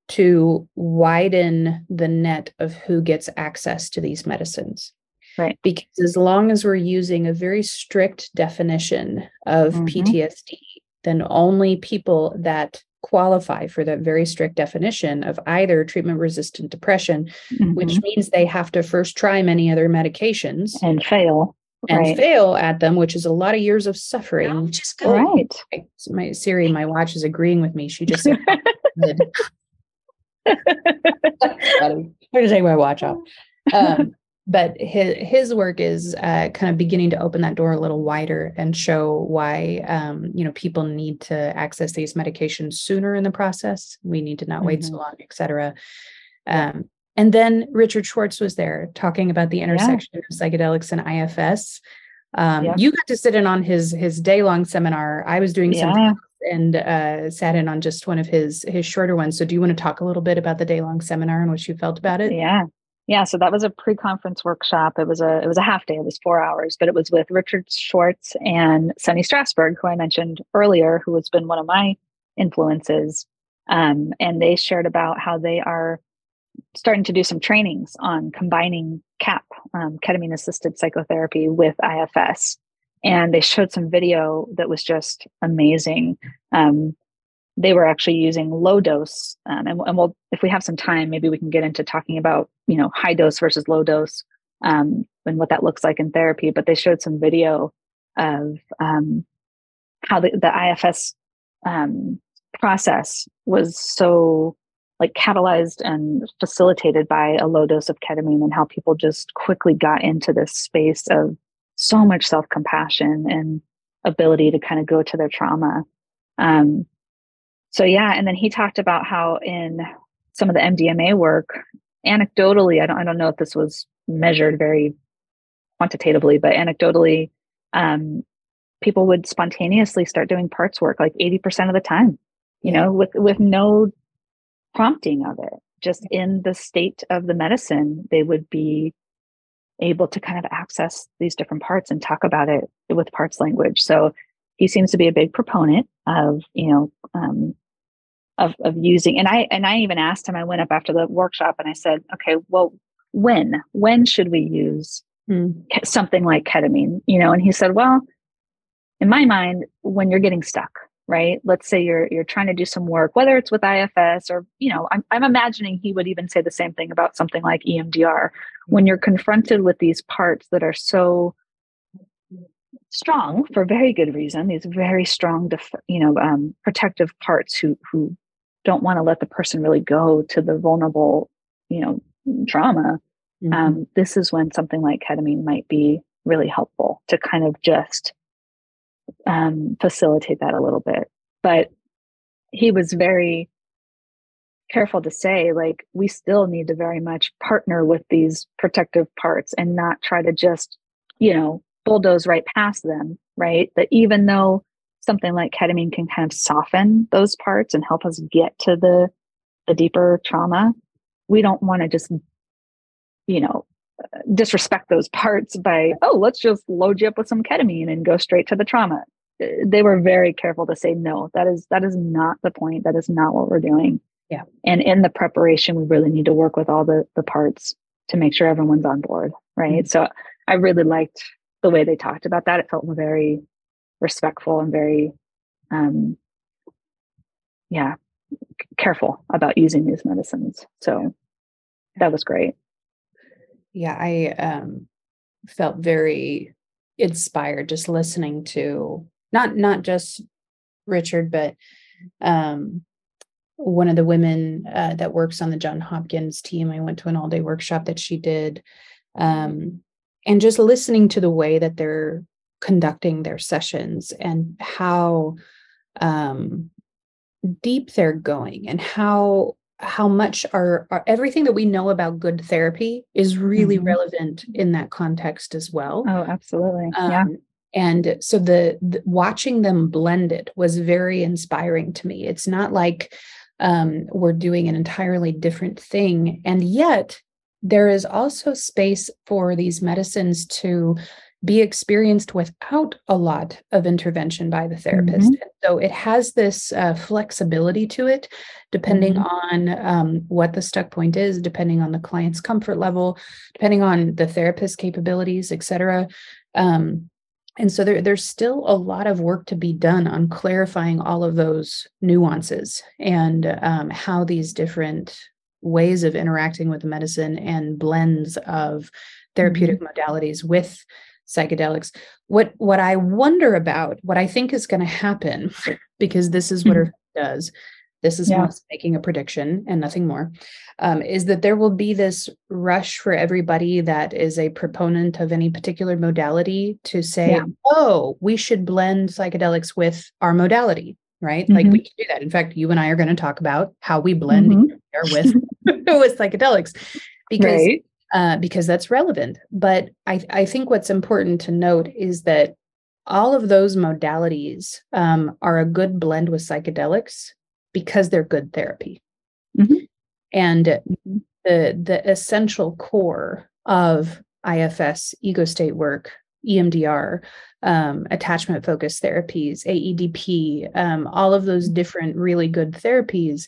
to widen the net of who gets access to these medicines. Right. Because as long as we're using a very strict definition of mm-hmm. P T S D, then only people that qualify for that very strict definition of either treatment-resistant depression, mm-hmm. which means they have to first try many other medications and fail. And right. fail at them, which is a lot of years of suffering. I'm just gonna, right. I, my Siri, my watch is agreeing with me. She just said, I'm going to take my watch off. Um, but his, his work is uh, kind of beginning to open that door a little wider and show why, um, you know, people need to access these medications sooner in the process. We need to not mm-hmm. wait so long, et cetera. Um, And then Richard Schwartz was there talking about the intersection yeah. of psychedelics and I F S. Um, yeah. You got to sit in on his his day-long seminar. I was doing yeah. something and uh, sat in on just one of his his shorter ones. So do you want to talk a little bit about the day-long seminar and what you felt about it? Yeah. Yeah. So that was a pre-conference workshop. It was a it was a half day. It was four hours, but it was with Richard Schwartz and Sunny Strasberg, who I mentioned earlier, who has been one of my influences. Um, and they shared about how they are starting to do some trainings on combining C A P, um, ketamine-assisted psychotherapy, with I F S. And they showed some video that was just amazing. Um, they were actually using low dose. Um, and and we'll, if we have some time, maybe we can get into talking about, you know, high dose versus low dose um, and what that looks like in therapy. But they showed some video of um, how the, the I F S um, process was so like catalyzed and facilitated by a low dose of ketamine, and how people just quickly got into this space of so much self-compassion and ability to kind of go to their trauma. Um, so yeah. And then he talked about how in some of the M D M A work, anecdotally, I don't, I don't know if this was measured very quantitatively, but anecdotally, um, people would spontaneously start doing parts work, like eighty percent of the time, you know, with, with no prompting of it, just in the state of the medicine, they would be able to kind of access these different parts and talk about it with parts language. So he seems to be a big proponent of, you know, um, of, of using, and I, and I even asked him, I went up after the workshop and I said, okay, well, when, when should we use mm. something like ketamine, you know? And he said, well, in my mind, when you're getting stuck, right? Let's say you're you're trying to do some work, whether it's with I F S or, you know, I'm I'm imagining he would even say the same thing about something like E M D R. When you're confronted with these parts that are so strong for very good reason, these very strong, def, you know, um, protective parts who who don't want to let the person really go to the vulnerable, you know, trauma. Mm-hmm. Um, this is when something like ketamine might be really helpful to kind of just um, facilitate that a little bit. But he was very careful to say, like, we still need to very much partner with these protective parts and not try to just, you know, bulldoze right past them, right? That even though something like ketamine can kind of soften those parts and help us get to the, the deeper trauma, we don't want to just, you know, disrespect those parts by, oh, let's just load you up with some ketamine and go straight to the trauma. They were very careful to say, no, that is that is not the point. That is not what we're doing. Yeah. And in the preparation, we really need to work with all the the parts to make sure everyone's on board, right? Mm-hmm. So I really liked the way they talked about that. It felt very respectful and very, um, yeah, careful about using these medicines. So that was great. Yeah, I um, felt very inspired just listening to not not just Richard, but um, one of the women uh, that works on the Johns Hopkins team, I went to an all-day workshop that she did, um, and just listening to the way that they're conducting their sessions and how um, deep they're going and how how much our, our everything that we know about good therapy is really mm-hmm. relevant in that context as well. Oh, absolutely. Um, yeah. And so the, the watching them blended was very inspiring to me. It's not like um, we're doing an entirely different thing. And yet there is also space for these medicines to be experienced without a lot of intervention by the therapist. Mm-hmm. So it has this uh, flexibility to it, depending mm-hmm. on um, what the stuck point is, depending on the client's comfort level, depending on the therapist's capabilities, et cetera. Um, And so there, there's still a lot of work to be done on clarifying all of those nuances and um, how these different ways of interacting with medicine and blends of therapeutic mm-hmm. modalities with psychedelics. What what I wonder about, what I think is going to happen, because this is what mm-hmm. it does, this is yeah. us making a prediction and nothing more, um, is that there will be this rush for everybody that is a proponent of any particular modality to say, yeah. oh, we should blend psychedelics with our modality, right? Mm-hmm. Like we can do that. In fact, you and I are going to talk about how we blend mm-hmm. with, with psychedelics because, right. uh, because that's relevant. But I, I think what's important to note is that all of those modalities um, are a good blend with psychedelics, because they're good therapy. Mm-hmm. And the, the essential core of I F S, ego state work, E M D R, um, attachment-focused therapies, A E D P, um, all of those different really good therapies,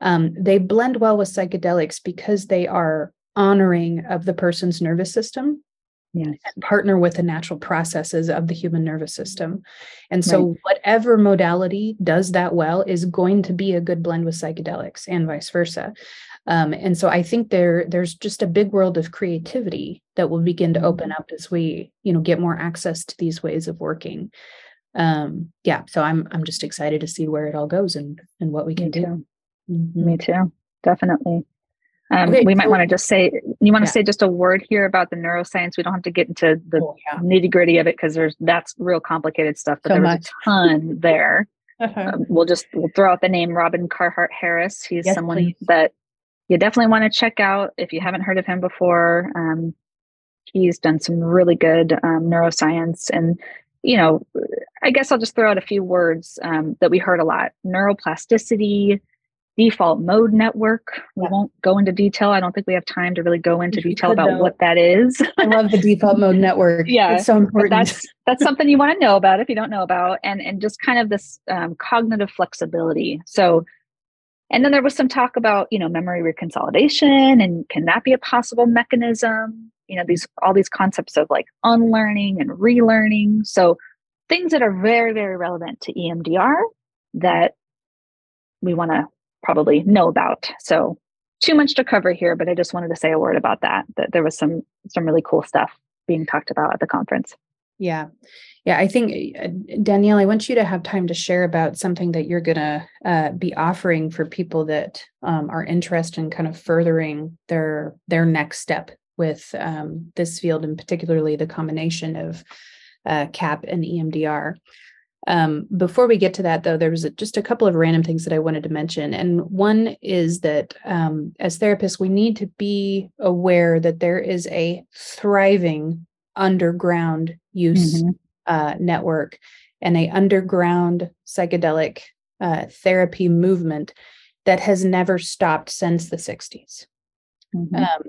um, they blend well with psychedelics because they are honoring of the person's nervous system. Yes. And partner with the natural processes of the human nervous system. And so right. whatever modality does that well is going to be a good blend with psychedelics and vice versa. Um, and so I think there, there's just a big world of creativity that will begin to open up as we, you know, get more access to these ways of working. Um, yeah. So I'm, I'm just excited to see where it all goes and, and what we can Me do. Mm-hmm. Me too. Definitely. Um, okay, we might so, want to just say, you want to yeah. say just a word here about the neuroscience. We don't have to get into the oh, yeah. nitty gritty of it because there's that's real complicated stuff, but so there's a ton there. Uh-huh. um, we'll just we'll throw out the name Robin Carhart-Harris. He's yes, someone please. that you definitely want to check out if you haven't heard of him before. Um, he's done some really good um, neuroscience. And, you know, I guess I'll just throw out a few words um, that we heard a lot. Neuroplasticity, default mode network. We yeah. won't go into detail. I don't think we have time to really go into detail about know. what that is. I love the default mode network. Yeah. It's so important. But that's that's something you want to know about if you don't know about, and, and just kind of this um, cognitive flexibility. So, and then there was some talk about, you know, memory reconsolidation and can that be a possible mechanism? You know, these, all these concepts of like unlearning and relearning. So things that are very, very relevant to E M D R that we want to probably know about. So too much to cover here, but I just wanted to say a word about that, that there was some, some really cool stuff being talked about at the conference. Yeah. Yeah. I think, uh, Danielle, I want you to have time to share about something that you're going to uh, be offering for people that um, are interested in kind of furthering their, their next step with um, this field, and particularly the combination of uh, C A P and E M D R. Um, before we get to that, though, there was a, just a couple of random things that I wanted to mention. And one is that um, as therapists, we need to be aware that there is a thriving underground use mm-hmm. uh, network and a underground psychedelic uh, therapy movement that has never stopped since the sixties. Mm-hmm. Um,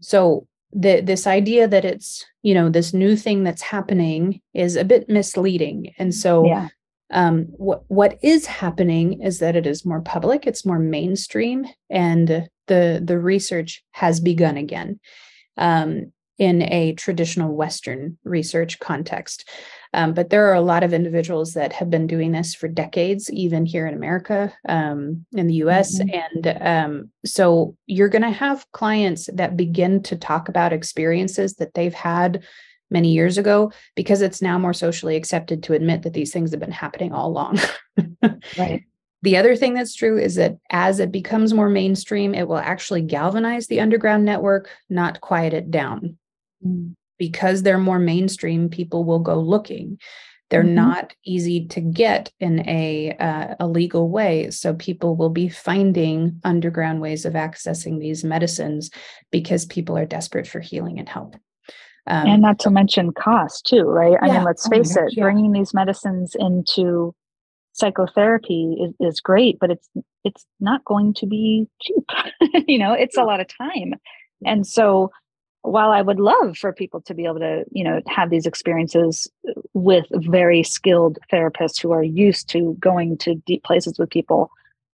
so The, this idea that it's, you know, this new thing that's happening is a bit misleading. And so yeah. um, what what is happening is that it is more public, it's more mainstream, and the, the research has begun again um, in a traditional Western research context. Um, but there are a lot of individuals that have been doing this for decades, even here in America, um, in the U S. Mm-hmm. And um, so you're going to have clients that begin to talk about experiences that they've had many years ago, because it's now more socially accepted to admit that these things have been happening all along. Right. The other thing that's true is that as it becomes more mainstream, it will actually galvanize the underground network, not quiet it down. Mm-hmm. Because they're more mainstream, people will go looking. They're mm-hmm. not easy to get in a, uh, a legal way. So people will be finding underground ways of accessing these medicines because people are desperate for healing and help. Um, and not to mention cost too, right? Yeah. I mean, let's face oh, it, yeah. bringing these medicines into psychotherapy is, is great, but it's, it's not going to be cheap. You know, it's a lot of time. And so while I would love for people to be able to, you know, have these experiences with very skilled therapists who are used to going to deep places with people,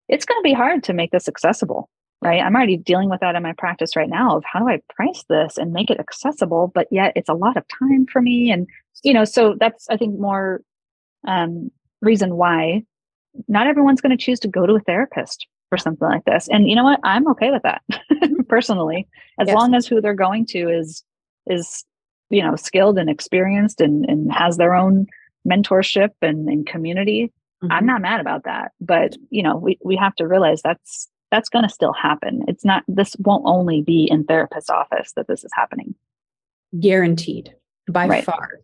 it's going to be hard to make this accessible, right? I'm already dealing with that in my practice right now of how do I price this and make it accessible, but yet it's a lot of time for me. And, you know, so that's, I think, more um, reason why not everyone's going to choose to go to a therapist for something like this. And you know what? I'm okay with that personally, as yes. long as who they're going to is, is, you know, skilled and experienced and, and has their own mentorship and, and community. Mm-hmm. I'm not mad about that, but you know, we, we have to realize that's, that's going to still happen. It's not, this won't only be in therapist's office that this is happening. Guaranteed by right. far.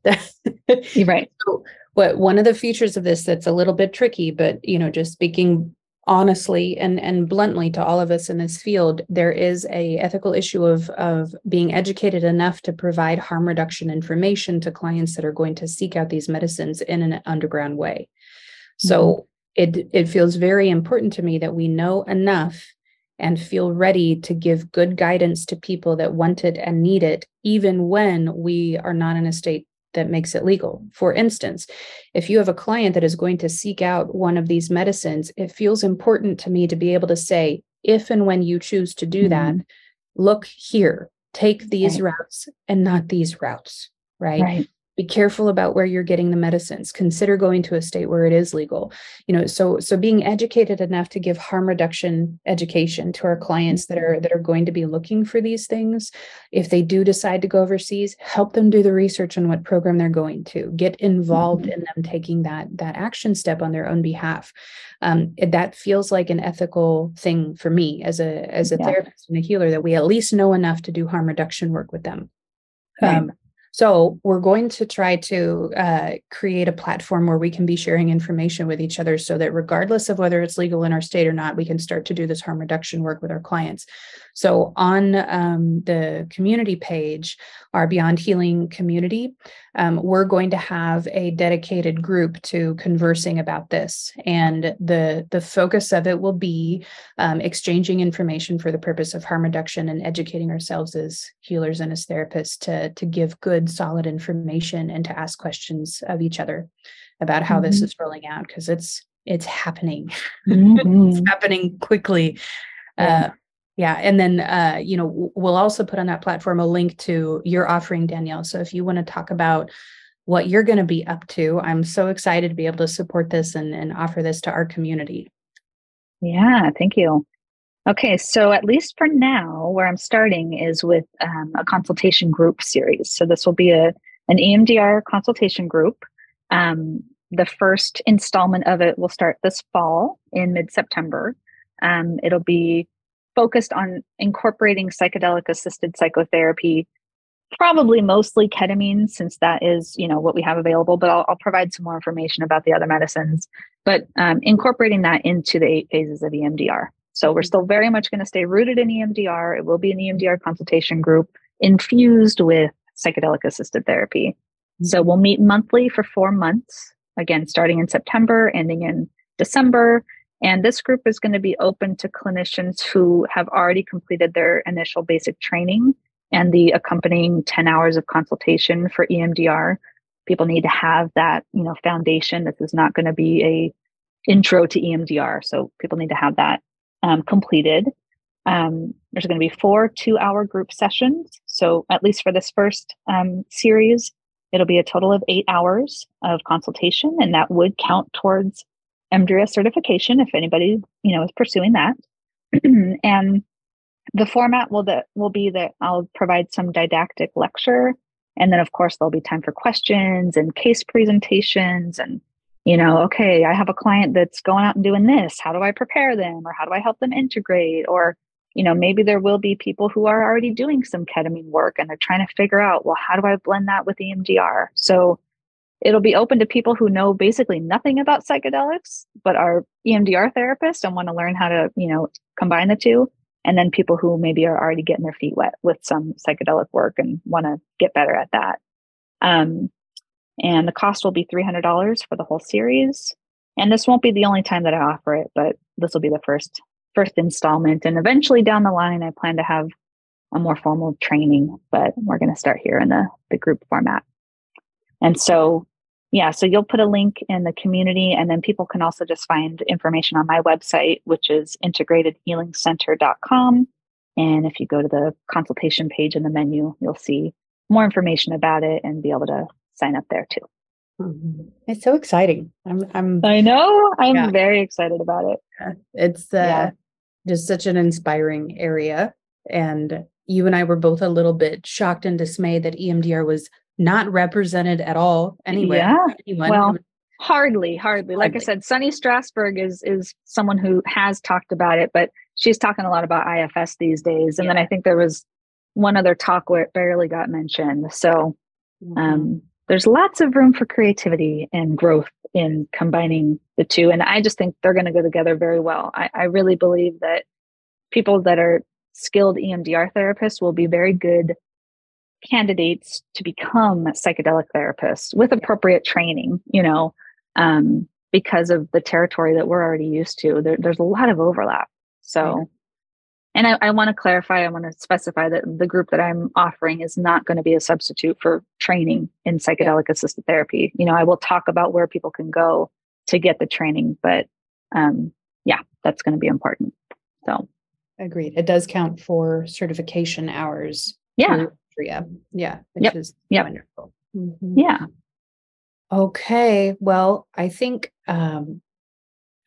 You're right. So, what, one of the features of this, that's a little bit tricky, but you know, just speaking honestly and, and bluntly to all of us in this field, there is a ethical issue of, of being educated enough to provide harm reduction information to clients that are going to seek out these medicines in an underground way. So mm-hmm. it, it feels very important to me that we know enough and feel ready to give good guidance to people that want it and need it, even when we are not in a state that makes it legal. For instance, if you have a client that is going to seek out one of these medicines, it feels important to me to be able to say, if and when you choose to do mm-hmm. that, look here, take these right. routes and not these routes, right? right? Be careful about where you're getting the medicines. Consider going to a state where it is legal. You know, so so being educated enough to give harm reduction education to our clients that are that are going to be looking for these things. If they do decide to go overseas, help them do the research on what program they're going to. Get involved mm-hmm. in them taking that that action step on their own behalf. Um, that feels like an ethical thing for me as a as a yeah. therapist and a healer, that we at least know enough to do harm reduction work with them. Right. Um, So we're going to try to uh, create a platform where we can be sharing information with each other so that regardless of whether it's legal in our state or not, we can start to do this harm reduction work with our clients. So on um, the community page, our Beyond Healing community, um, we're going to have a dedicated group to conversing about this. And the, the focus of it will be um, exchanging information for the purpose of harm reduction and educating ourselves as healers and as therapists to, to give good, solid information and to ask questions of each other about how mm-hmm. this is rolling out, because it's it's happening. Mm-hmm. It's happening quickly. Yeah. Uh, yeah. And then, uh, you know, we'll also put on that platform a link to your offering, Danielle. So if you want to talk about what you're going to be up to, I'm so excited to be able to support this and, and offer this to our community. Yeah, thank you. Okay, so at least for now, where I'm starting is with um, a consultation group series. So this will be a an E M D R consultation group. Um, the first installment of it will start this fall in mid-September. Um, it'll be focused on incorporating psychedelic-assisted psychotherapy, probably mostly ketamine, since that is, you know, what we have available. But I'll, I'll provide some more information about the other medicines. But um, incorporating that into the eight phases of E M D R. So we're still very much going to stay rooted in E M D R. It will be an E M D R consultation group infused with psychedelic-assisted therapy. Mm-hmm. So we'll meet monthly for four months, again, starting in September, ending in December. And this group is going to be open to clinicians who have already completed their initial basic training and the accompanying ten hours of consultation for E M D R. People need to have that, you know, foundation. This is not going to be a intro to E M D R. So people need to have that Um, completed. Um, there's going to be four two-hour group sessions. So at least for this first um, series, it'll be a total of eight hours of consultation, and that would count towards EMDRIA certification if anybody, you know, is pursuing that. And the format will that will be that I'll provide some didactic lecture, and then of course there'll be time for questions and case presentations and you know, okay, I have a client that's going out and doing this. How do I prepare them? Or how do I help them integrate? Or, you know, maybe there will be people who are already doing some ketamine work and they're trying to figure out, well, how do I blend that with E M D R? So it'll be open to people who know basically nothing about psychedelics, but are E M D R therapists and want to learn how to, you know, combine the two. And then people who maybe are already getting their feet wet with some psychedelic work and want to get better at that. Um, and the cost will be three hundred dollars for the whole series. And this won't be the only time that I offer it, but this will be the first, first installment. And eventually down the line, I plan to have a more formal training, but we're going to start here in the, the group format. And so, yeah, so you'll put a link in the community, and then people can also just find information on my website, which is integrated healing center dot com. And if you go to the consultation page in the menu, you'll see more information about it and be able to sign up there too. Mm-hmm. It's so exciting. I'm, I'm, I know. I'm yeah. very excited about it. Yeah. It's uh, yeah. just such an inspiring area. And you and I were both a little bit shocked and dismayed that E M D R was not represented at all anywhere. Yeah. Anyone. Well, hardly, hardly. Like hardly. I said, Sunny Strasberg is is someone who has talked about it, but she's talking a lot about I F S these days. And yeah. then I think there was one other talk where it barely got mentioned. So mm-hmm. um, there's lots of room for creativity and growth in combining the two. And I just think they're going to go together very well. I, I really believe that people that are skilled E M D R therapists will be very good candidates to become psychedelic therapists with appropriate training, you know, um, because of the territory that we're already used to. There, there's a lot of overlap. So, and I, I want to clarify, I want to specify that the group that I'm offering is not going to be a substitute for training in psychedelic assisted therapy. You know, I will talk about where people can go to get the training, but um, yeah, that's going to be important. So, agreed. It does count for certification hours. Yeah. Through- Yeah. Yeah. Which yep. is yep. wonderful. Mm-hmm. Yeah. Okay. Well, I think um,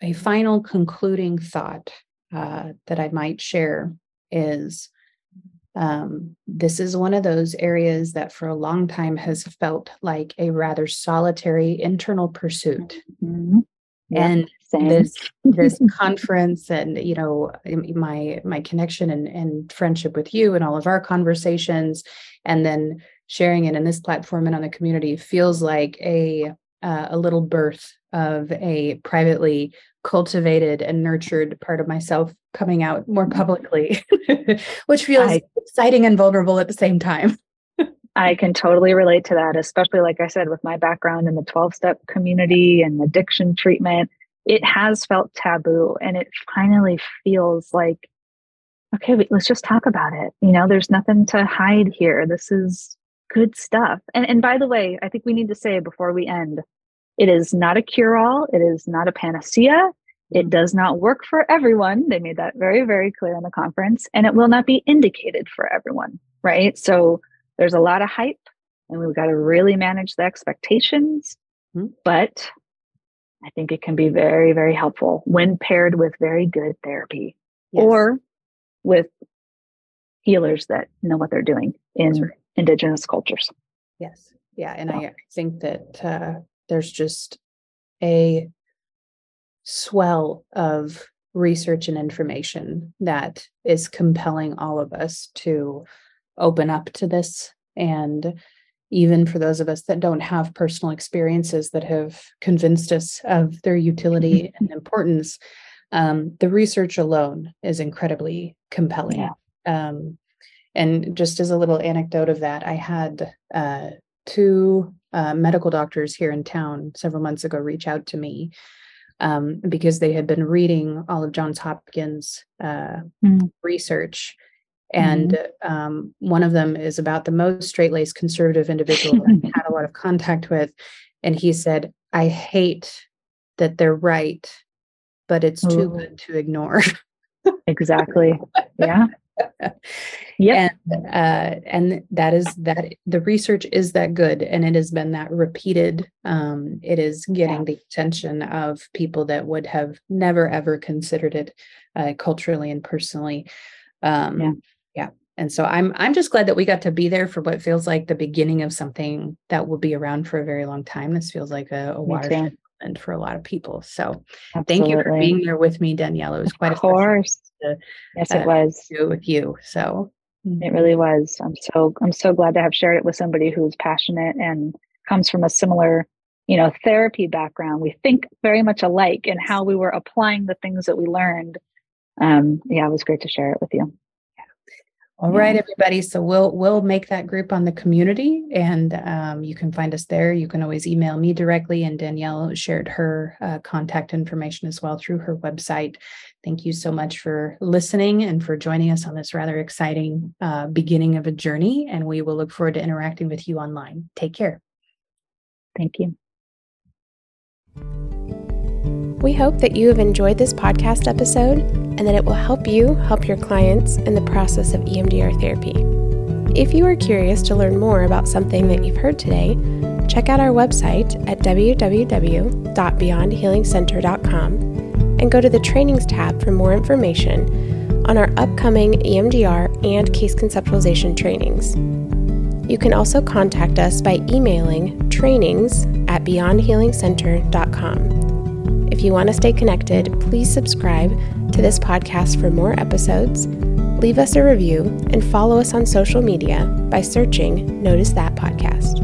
a final concluding thought uh, that I might share is um, this is one of those areas that for a long time has felt like a rather solitary internal pursuit. Mm-hmm. Yep. And Same. this this conference and, you know, my my connection and, and friendship with you and all of our conversations, and then sharing it in this platform and on the community feels like a uh, a little birth of a privately cultivated and nurtured part of myself coming out more publicly, which feels I, exciting and vulnerable at the same time. I can totally relate to that, especially, like I said, with my background in the twelve-step community and addiction treatment. It has felt taboo, and it finally feels like, okay, wait, let's just talk about it. You know, there's nothing to hide here. This is good stuff. And, and by the way, I think we need to say before we end, it is not a cure-all. It is not a panacea. It does not work for everyone. They made that very, very clear in the conference, and it will not be indicated for everyone, right? So there's a lot of hype, and we've got to really manage the expectations, mm-hmm. but I think it can be very, very helpful when paired with very good therapy yes. or with healers that know what they're doing in right. Indigenous cultures. Yes. Yeah. And so. I think that uh, there's just a swell of research and information that is compelling all of us to open up to this, and even for those of us that don't have personal experiences that have convinced us of their utility and importance, um, the research alone is incredibly compelling. Yeah. Um, and just as a little anecdote of that, I had uh, two uh, medical doctors here in town several months ago reach out to me um, because they had been reading all of Johns Hopkins uh, mm. research. And mm-hmm. um, one of them is about the most straight-laced conservative individual I've had a lot of contact with. And he said, I hate that they're right, but it's Ooh. too good to ignore. Exactly. Yeah. Yeah. And, uh, and that is that the research is that good. And it has been that repeated. Um, it is getting yeah. the attention of people that would have never, ever considered it uh, culturally and personally. Um, yeah. Yeah. And so I'm, I'm just glad that we got to be there for what feels like the beginning of something that will be around for a very long time. This feels like a, a watershed and for a lot of people. So Absolutely. Thank you for being there with me, Danielle. It was quite of course. a pleasure. Yes, it uh, was to do with you. So it really was. I'm so I'm so glad to have shared it with somebody who's passionate and comes from a similar, you know, therapy background. We think very much alike in how we were applying the things that we learned. Um, yeah, it was great to share it with you. All right, everybody. So we'll we'll make that group on the community, and um, you can find us there. You can always email me directly, and Danielle shared her uh, contact information as well through her website. Thank you so much for listening and for joining us on this rather exciting uh, beginning of a journey, and we will look forward to interacting with you online. Take care. Thank you. We hope that you have enjoyed this podcast episode and that it will help you help your clients in the process of E M D R therapy. If you are curious to learn more about something that you've heard today, check out our website at w w w dot beyond healing center dot com and go to the trainings tab for more information on our upcoming E M D R and case conceptualization trainings. You can also contact us by emailing trainings at beyond healing center dot com. If you want to stay connected, please subscribe to this podcast for more episodes, leave us a review, and follow us on social media by searching Notice That Podcast.